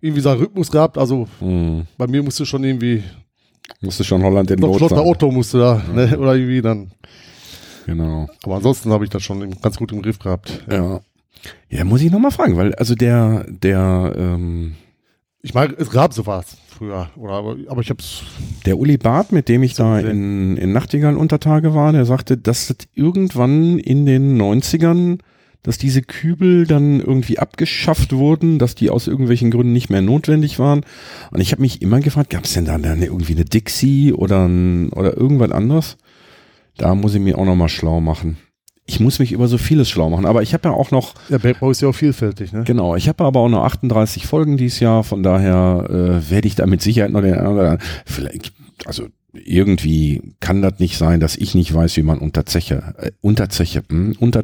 irgendwie seinen Rhythmus gehabt. Also bei mir musste schon irgendwie. Musste schon Holland in Not sein. Schloss Otto musste da, ja, ne? Oder irgendwie dann. Genau. Aber ansonsten habe ich das schon ganz gut im Griff gehabt. Ja. Ja, muss ich nochmal fragen, weil also ich meine, es gab sowas früher, oder, aber ich hab's. Der Uli Barth, mit dem ich da in Nachtigall unter Tage war, der sagte, dass das irgendwann in den 90ern, dass diese Kübel dann irgendwie abgeschafft wurden, dass die aus irgendwelchen Gründen nicht mehr notwendig waren. Und ich habe mich immer gefragt, gab es denn da dann irgendwie eine Dixie oder irgendwas anderes? Da muss ich mir auch nochmal schlau machen. Ich muss mich über so vieles schlau machen, aber ich habe ja auch noch. Ja, Bergbau ist ja auch vielfältig, ne? Genau, ich habe aber auch noch 38 Folgen dieses Jahr, von daher werde ich da mit Sicherheit noch den einen oder anderen. Vielleicht, also irgendwie kann das nicht sein, dass ich nicht weiß, wie man unter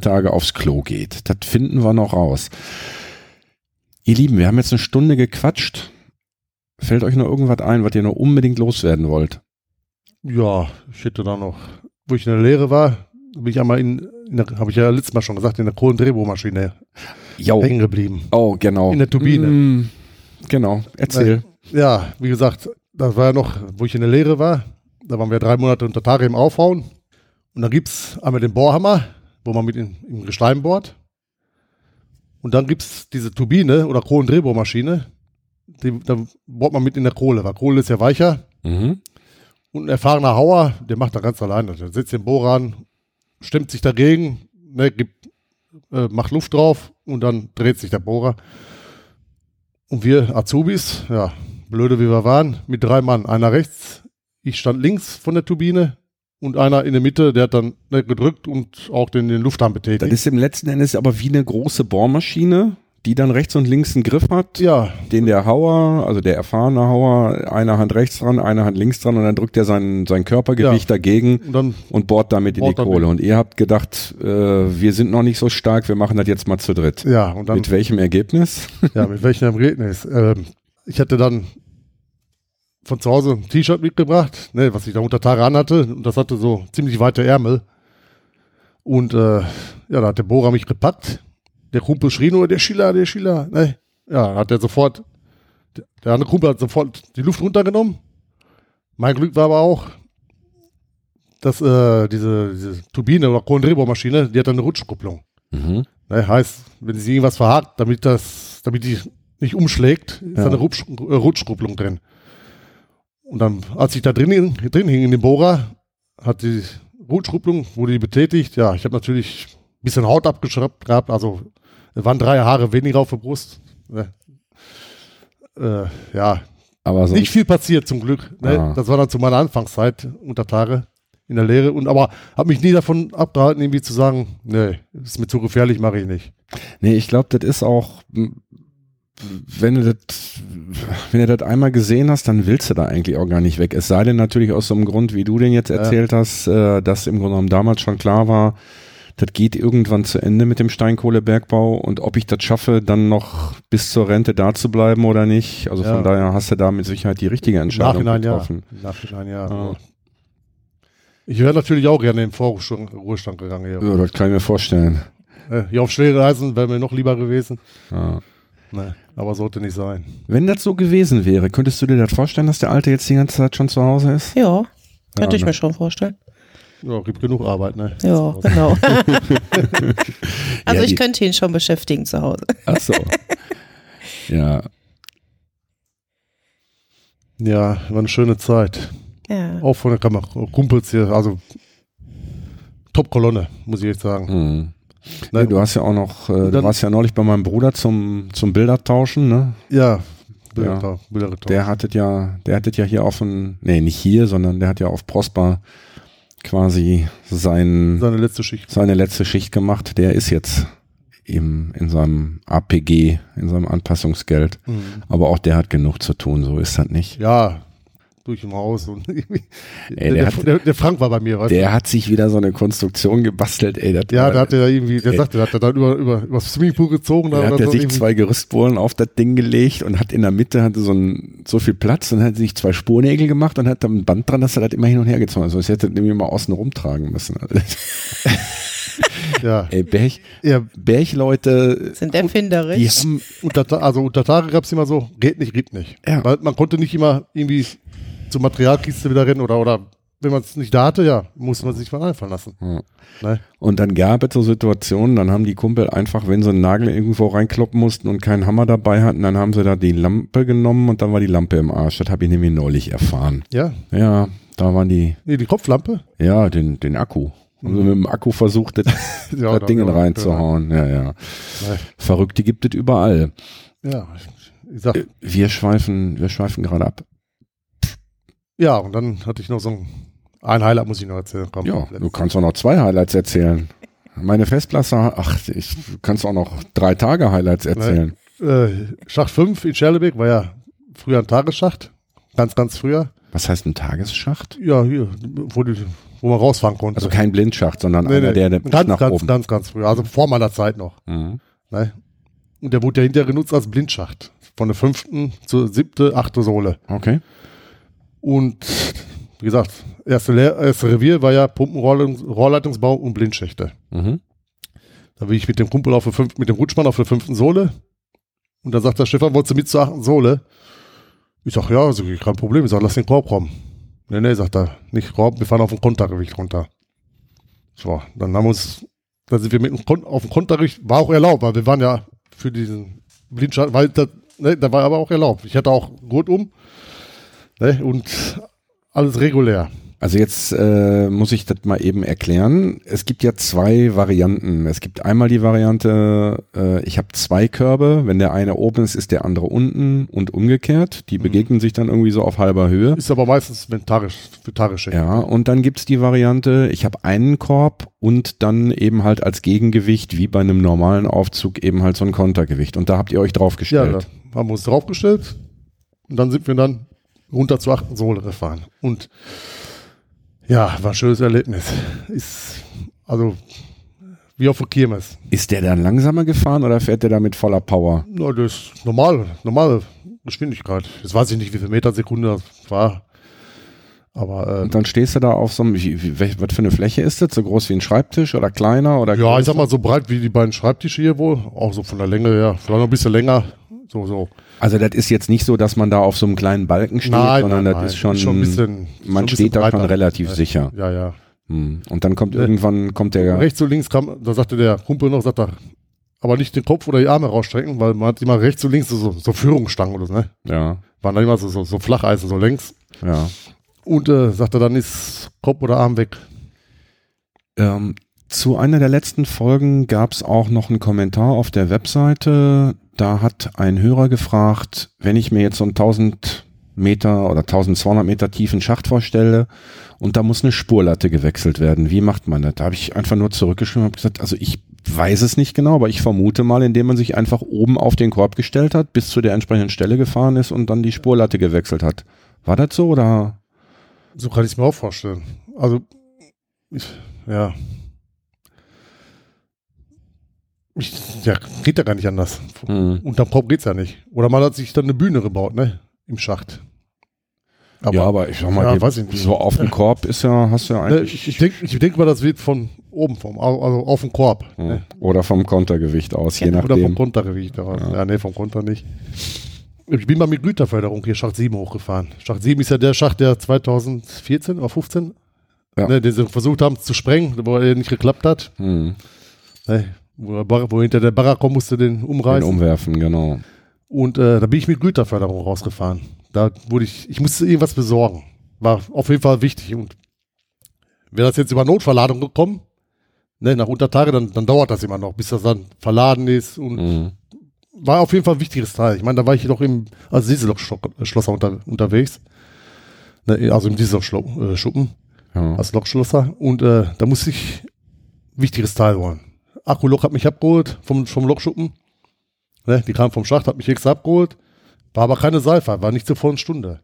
Tage aufs Klo geht. Das finden wir noch raus. Ihr Lieben, wir haben jetzt eine Stunde gequatscht. Fällt euch noch irgendwas ein, was ihr noch unbedingt loswerden wollt? Ja, ich hätte da noch, wo ich in der Lehre war, bin ich einmal habe ich ja letztes Mal schon gesagt, in der Kohlen-Drehbohrmaschine hängen geblieben. Oh, genau. In der Turbine. Genau, erzähl. Ja, wie gesagt, das war ja noch, wo ich in der Lehre war, da waren wir 3 Monate unter Tage im Aufhauen. Und dann gibt es einmal den Bohrhammer, wo man mit im Gestein bohrt. Und dann gibt es diese Turbine oder Kohlen-Drehbohrmaschine, da bohrt man mit in der Kohle, weil Kohle ist ja weicher. Mhm. Und ein erfahrener Hauer, der macht da ganz alleine. Der setzt den Bohrer an, stimmt sich dagegen, ne, macht Luft drauf und dann dreht sich der Bohrer. Und wir Azubis, ja, blöde wie wir waren, mit 3 Mann, einer rechts, ich stand links von der Turbine und einer in der Mitte, der hat dann, ne, gedrückt und auch den Lufthahn betätigt. Das ist im letzten Endes aber wie eine große Bohrmaschine, die dann rechts und links einen Griff hat, ja, den der Hauer, also der erfahrene Hauer, einer Hand rechts dran, einer Hand links dran und dann drückt er sein Körpergewicht, ja, dagegen und bohrt damit in die Kohle. Und ihr habt gedacht, wir sind noch nicht so stark, wir machen das jetzt mal zu dritt. Ja, und dann, mit welchem Ergebnis? Ja, mit welchem Ergebnis? Ich hatte dann von zu Hause ein T-Shirt mitgebracht, ne, was ich da unter Tage anhatte, und das hatte so ziemlich weite Ärmel. Und ja, da hat der Bohrer mich gepackt. Der Kumpel schrie nur, der Schiller, ne? Ja, hat er sofort, der andere Kumpel hat sofort die Luft runtergenommen. Mein Glück war aber auch, dass diese Turbine oder Kohlen-Drehbohrmaschine, die hat eine Rutschkupplung. Mhm. Ne, heißt, wenn sie irgendwas verhakt, damit die nicht umschlägt, ist da eine Rutschkupplung drin. Und dann, als ich da drin hing in dem Bohrer, hat die Rutschkupplung, wurde die betätigt. Ja, ich habe natürlich ein bisschen Haut abgeschraubt gehabt, also waren 3 Haare weniger auf der Brust. Ne? Ja, aber nicht viel passiert zum Glück. Ne? Ah. Das war dann zu meiner Anfangszeit unter Tage in der Lehre. Und aber habe mich nie davon abgehalten, irgendwie zu sagen, nee, ist mir zu gefährlich, mache ich nicht. Nee, ich glaube, das ist auch, wenn du das einmal gesehen hast, dann willst du da eigentlich auch gar nicht weg. Es sei denn natürlich aus so einem Grund, wie du den jetzt erzählt hast, dass im Grunde genommen damals schon klar war, das geht irgendwann zu Ende mit dem Steinkohlebergbau und ob ich das schaffe, dann noch bis zur Rente da zu bleiben oder nicht. Also von daher hast du da mit Sicherheit die richtige Entscheidung getroffen. Nachhinein, ja. Ah. Ich wäre natürlich auch gerne in den Vorruhestand gegangen. Hier. Ja, das kann ich mir vorstellen. Hier auf Schlägereisen wäre mir noch lieber gewesen. Ah. Nee, aber sollte nicht sein. Wenn das so gewesen wäre, könntest du dir das vorstellen, dass der Alte jetzt die ganze Zeit schon zu Hause ist? Ja, könnte ich mir schon vorstellen. Ja, gibt genug Arbeit, ne? Ja, genau. Also ich könnte ihn schon beschäftigen zu Hause. Ach so. Ja. Ja, war eine schöne Zeit. Ja. Auch von der Kamera. Kumpels hier, also Top-Kolonne, muss ich jetzt sagen. Mhm. Nein, ja, du hast ja auch noch, du warst ja neulich bei meinem Bruder zum Bildertauschen, ne? Ja. Bildertauschen. Der hattet ja hier auf dem, nee, nicht hier, sondern der hat ja auf Prosper quasi seine letzte Schicht gemacht. Der ist jetzt eben in seinem APG, in seinem Anpassungsgeld. Mhm. Aber auch der hat genug zu tun, so ist das nicht. Ja, durch im Haus und ey, der Frank war bei mir, weißt du? Der hat sich wieder so eine Konstruktion gebastelt, ey. Da hat er irgendwie, der sagte, da hat er dann über das Swimmingpool gezogen. Da hat er sich zwei Gerüstbohlen auf das Ding gelegt und hat in der Mitte, hatte so viel Platz und hat sich zwei Spurnägel gemacht und hat dann ein Band dran, dass er das immer hin und her gezogen hat. Also das hätte nämlich mal außen rumtragen müssen. Ja. Ey, Bergleute sind erfinderisch. Die haben unter Tage gab es immer so, red nicht. Ja. Weil man konnte nicht immer irgendwie zur Materialkiste wieder rennen oder wenn man es nicht da hatte, ja, musste man sich mal einfallen lassen. Ja. Ne? Und dann gab es so Situationen, dann haben die Kumpel einfach, wenn sie einen Nagel irgendwo reinkloppen mussten und keinen Hammer dabei hatten, dann haben sie da die Lampe genommen und dann war die Lampe im Arsch. Das habe ich nämlich neulich erfahren. Ja? Ja, da waren die... Nee, die Kopflampe? Ja, den Akku. Also mit dem Akku versucht, das Ding reinzuhauen. Ja. Ja. Verrückte gibt es überall. Ja, ich sag, wir schweifen gerade ab. Ja, und dann hatte ich noch so ein Highlight, muss ich noch erzählen. Komm, ja, du kannst auch noch zwei Highlights erzählen. Meine Festplatte, ich kannst auch noch 3 Tage Highlights erzählen. Schacht 5 in Scherlebeck war ja früher ein Tagesschacht. Ganz, ganz früher. Was heißt ein Tagesschacht? Ja, hier, wo man rausfahren konnte. Also kein Blindschacht, sondern einer, der ganz, nach ganz, oben. Ganz früher, also vor meiner Zeit noch. Mhm. Ne? Und der wurde ja hinterher genutzt als Blindschacht. Von der 5. zur 7., 8. Sohle. Okay. Und wie gesagt, erste Revier war ja Pumpenrohrleitungsbau und Blindschächte. Mhm. Da bin ich mit dem Kumpel mit dem Rutschmann auf der 5. Sohle. Und da sagt der Stefan, wolltest du mit zur 8. Sohle? Ich sag, ja, also kein Problem. Ich sag, lass den Korb kommen. Nee, sagt er, nicht Raum, wir fahren auf dem Kontergewicht runter. So, dann sind wir auf dem Kontergewicht, war auch erlaubt, weil wir waren ja für diesen Blindschaden, weil da war aber auch erlaubt. Ich hatte auch Gurt um, ne, und alles regulär. Also jetzt muss ich das mal eben erklären. Es gibt ja 2 Varianten. Es gibt einmal die Variante, ich habe 2 Körbe. Wenn der eine oben ist, ist der andere unten und umgekehrt. Die begegnen sich dann irgendwie so auf halber Höhe. Ist aber meistens für Tagesschenk. Ja, und dann gibt es die Variante, ich habe einen Korb und dann eben halt als Gegengewicht, wie bei einem normalen Aufzug, eben halt so ein Kontergewicht. Und da habt ihr euch draufgestellt. Ja, da haben wir uns draufgestellt. Und dann sind wir dann runter zur 8. Sohle gefahren. Und ja, war ein schönes Erlebnis. Ist also wie auf der Kirmes. Ist der dann langsamer gefahren oder fährt der da mit voller Power? Na, das ist normale Geschwindigkeit. Jetzt weiß ich nicht, wie viel Metersekunde das war. Aber, und dann stehst du da auf so einem, was für eine Fläche ist das? So groß wie ein Schreibtisch oder kleiner? Oder ja, ich sag mal so breit wie die beiden Schreibtische hier wohl. Auch so von der Länge her, vielleicht noch ein bisschen länger. So. Also das ist jetzt nicht so, dass man da auf so einem kleinen Balken steht, sondern das ist schon ein bisschen, man steht da schon relativ sicher. Ja. Und dann kommt irgendwann der... Rechts und links kam, da sagte der Kumpel noch, aber nicht den Kopf oder die Arme rausstrecken, weil man hat immer rechts und links so Führungsstangen oder so, ne? Ja. Waren dann immer so Flacheisen, so längs. Ja. Und sagte dann, ist Kopf oder Arm weg. Zu einer der letzten Folgen gab es auch noch einen Kommentar auf der Webseite. Da hat ein Hörer gefragt, wenn ich mir jetzt so einen 1000 Meter oder 1200 Meter tiefen Schacht vorstelle und da muss eine Spurlatte gewechselt werden, wie macht man das? Da habe ich einfach nur zurückgeschrieben und habe gesagt, also ich weiß es nicht genau, aber ich vermute mal, indem man sich einfach oben auf den Korb gestellt hat, bis zu der entsprechenden Stelle gefahren ist und dann die Spurlatte gewechselt hat. War das so oder? So kann ich es mir auch vorstellen. Also, ja... geht ja gar nicht anders. Unterm Korb geht's ja nicht. Oder man hat sich dann eine Bühne gebaut, ne? Im Schacht. Aber ich sag mal, so auf dem Korb ist ja, hast du ja eigentlich... Ich denk mal, das wird von oben, also auf dem Korb. Mhm. Ne? Oder vom Kontergewicht aus, je nachdem. Oder vom Kontergewicht aus. Ja, ne, vom Konter nicht. Ich bin mal mit Güterförderung hier Schacht 7 hochgefahren. Schacht 7 ist ja der Schacht, der 2014 oder 15, ja, ne, den sie versucht haben zu sprengen, wo er nicht geklappt hat. Mhm. Ne? Wo hinter der Barra kommen musste, den umreißen. Den umwerfen, genau. Und da bin ich mit Güterförderung rausgefahren. Da wurde ich musste irgendwas besorgen. War auf jeden Fall wichtig. Und wäre das jetzt über Notverladung gekommen, ne, nach Untertage, dann dauert das immer noch, bis das dann verladen ist. Und war auf jeden Fall ein wichtiges Teil. Ich meine, da war ich jedoch als Diesellochschlosser unterwegs. Ne, also im Diesellochschuppen. Ja. Als Lokschlosser. Und da musste ich ein wichtiges Teil holen. Akkulok hat mich abgeholt vom Lokschuppen. Ne, die kam vom Schacht, hat mich extra abgeholt. War aber keine Seife, war nicht so vor einer Stunde.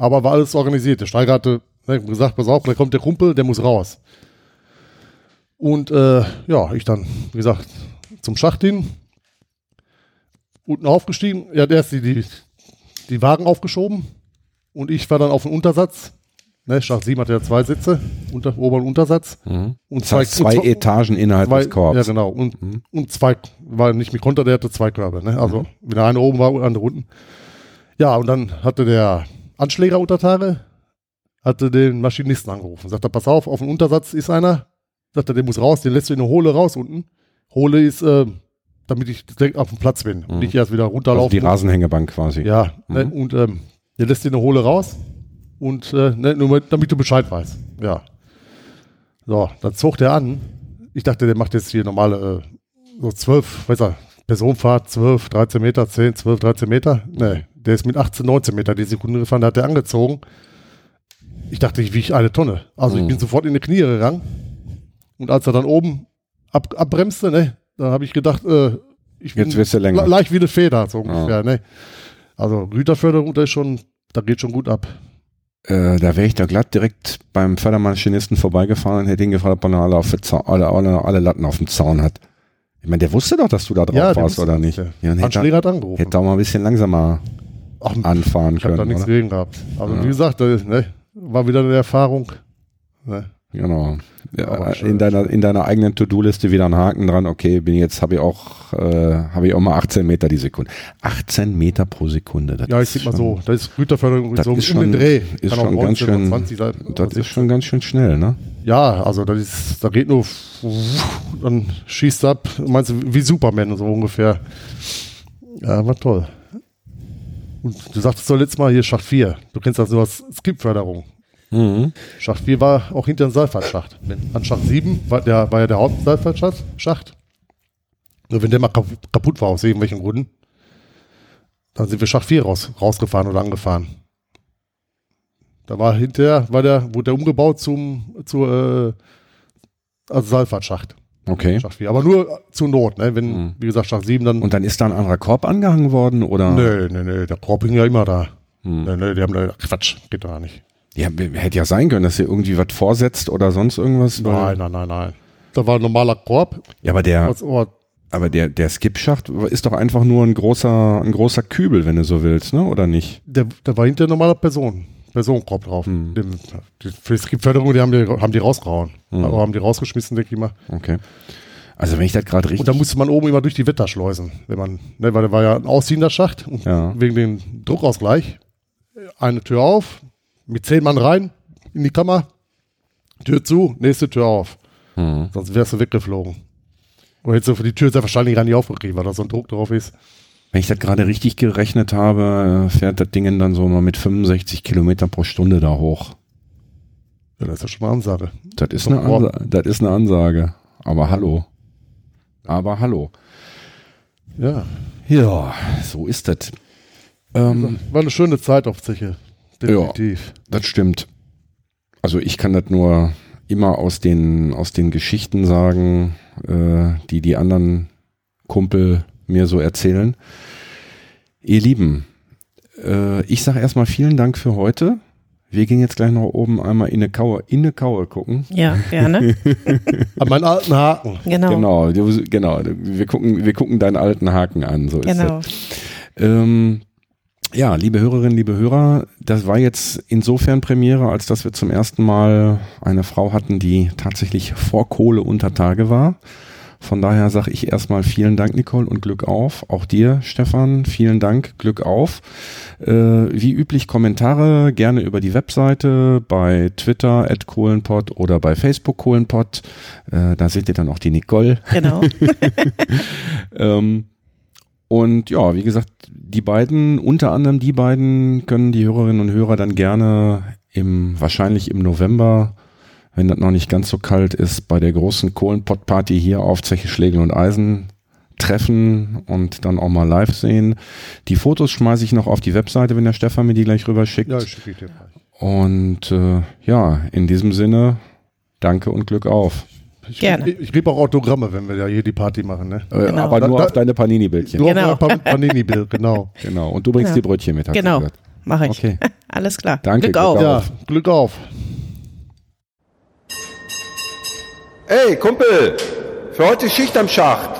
Aber war alles organisiert. Der Steiger hatte gesagt, pass auf, da kommt der Kumpel, der muss raus. Und ja, ich dann, wie gesagt, zum Schacht hin. Unten aufgestiegen. Ja, der ist die Wagen aufgeschoben. Und ich war dann auf den Untersatz. Ne, Schacht 7 hatte ja zwei Sitze, Ober- und Untersatz. Mhm. Und zwei Etagen innerhalb des Korbs. Ja, genau. Und, und zwei, weil nicht mit runter, der hatte zwei Körbe. Ne? Also, wenn der eine oben war und der andere unten. Ja, und dann hatte der Anschläger Untertage, hatte den Maschinisten angerufen. Sagt er, pass auf den Untersatz ist einer. Sagt er, der muss raus, den lässt du in eine Hohle raus unten. Hohle ist, damit ich direkt auf dem Platz bin und nicht erst wieder runterlaufen. Also die Rasenhängebank quasi. Ja, ne? Und der lässt dir eine Hohle raus und ne, nur damit du Bescheid weißt. Ja. So, dann zog der an. Ich dachte, der macht jetzt hier normale so 12, weiß er, Personenfahrt, 12, 13 Meter, 10, 12, 13 Meter. Ne, der ist mit 18, 19 Meter die Sekunde gefahren, da hat der angezogen. Ich dachte, ich wiege eine Tonne. Also ich bin sofort in die Knie gegangen und als er dann oben abbremste, ne, da habe ich gedacht, ich bin jetzt leicht wie eine Feder, so ungefähr. Ja. Ne? Also Güterförderung, da geht schon gut ab. Da wäre ich da glatt direkt beim Fördermaschinisten vorbeigefahren und hätte ihn gefragt, ob er alle Latten auf dem Zaun hat. Ich meine, der wusste doch, dass du da drauf warst, oder nicht? Ja, Anschläger hat angerufen. Hätte auch mal ein bisschen langsamer anfahren können. Ich habe da nichts gegen gehabt. Also wie gesagt, ne, war wieder eine Erfahrung. Ne? Genau. Ja, in deiner eigenen To-Do-Liste wieder einen Haken dran. Okay, habe ich auch mal 18 Meter die Sekunde. 18 Meter pro Sekunde. Ja, ich sehe mal so. Das ist Güterförderung so um den Dreh. Ist schon ganz schön. Das ist schon ganz schön schnell, ne? Ja, also da geht nur, dann schießt ab. Meinst du wie Superman so ungefähr? Ja, war toll. Und du sagtest doch letztes Mal hier Schacht 4. Du kennst das sowas Skip-Förderung. Mhm. Schacht 4 war auch hinter dem Seilfahrtschacht. An Schacht 7 war ja der Hauptseilfahrtschacht. Nur wenn der mal kaputt war, aus irgendwelchen Gründen, dann sind wir Schacht 4 rausgefahren oder angefahren. Da war hinterher, wurde der umgebaut zur Seilfahrtschacht. Okay. Schacht 4. Aber nur zur Not, ne? Wenn, wie gesagt, Schacht 7 dann. Und dann ist da ein anderer Korb angehangen worden, oder? Nee, der Korb hing ja immer da. Nee, die haben da Quatsch, geht doch nicht. Ja, hätte ja sein können, dass ihr irgendwie was vorsetzt oder sonst irgendwas. Nein. Da war ein normaler Korb. Ja, aber der Skipschacht ist doch einfach nur ein großer Kübel, wenn du so willst, ne? Oder nicht? Da war hinter ein normaler Personenkorb drauf. Für die Skipförderung, die haben die rausgehauen. Haben die rausgeschmissen, denke ich mal. Okay. Also wenn ich das gerade richtig... Und da musste man oben immer durch die Wetterschleusen. Weil da war ja ein ausziehender Schacht. Und wegen dem Druckausgleich eine Tür auf... Mit 10 Mann rein, in die Kammer, Tür zu, nächste Tür auf. Sonst wärst du weggeflogen. Oder hättest du für die Tür sehr wahrscheinlich gar nicht aufgekriegt, weil da so ein Druck drauf ist. Wenn ich das gerade richtig gerechnet habe, fährt das Ding dann so mal mit 65 Kilometer pro Stunde da hoch. Ja, das ist ja schon mal Ansage. Das ist eine Ansage. Aber hallo. Ja, so ist das. War eine schöne Zeit auf Zeche. Definitiv. Ja, das stimmt. Also ich kann das nur immer aus den Geschichten sagen, die anderen Kumpel mir so erzählen. Ihr Lieben, ich sage erstmal vielen Dank für heute. Wir gehen jetzt gleich noch oben einmal in eine Kaue gucken. Ja, gerne. An meinen alten Haken. Genau. Wir gucken deinen alten Haken an. So ist das. Ja, liebe Hörerinnen, liebe Hörer, das war jetzt insofern Premiere, als dass wir zum ersten Mal eine Frau hatten, die tatsächlich vor Kohle unter Tage war. Von daher sage ich erstmal vielen Dank, Nicole, und Glück auf. Auch dir, Stefan, vielen Dank, Glück auf. Wie üblich Kommentare gerne über die Webseite, bei Twitter @Kohlenpott oder bei Facebook Kohlenpott. Da seht ihr dann auch die Nicole. Genau. Und ja, wie gesagt, unter anderem die beiden können die Hörerinnen und Hörer dann gerne wahrscheinlich im November, wenn das noch nicht ganz so kalt ist, bei der großen Kohlenpott-Party hier auf Zeche Schlägel und Eisen treffen und dann auch mal live sehen. Die Fotos schmeiße ich noch auf die Webseite, wenn der Stefan mir die gleich rüber schickt. Ja, ich schicke dir gleich. Und in diesem Sinne, danke und Glück auf. Ich liebe auch Autogramme, wenn wir ja hier die Party machen, ne? Genau. Aber nur auf deine Panini-Bildchen. Nur auf deine Panini-Bild, genau. Und du bringst die Brötchen mit, hast du gesagt. mache ich. Okay. Alles klar. Danke, Glück auf. Ja, Glück auf. Ey, Kumpel, für heute Schicht am Schacht.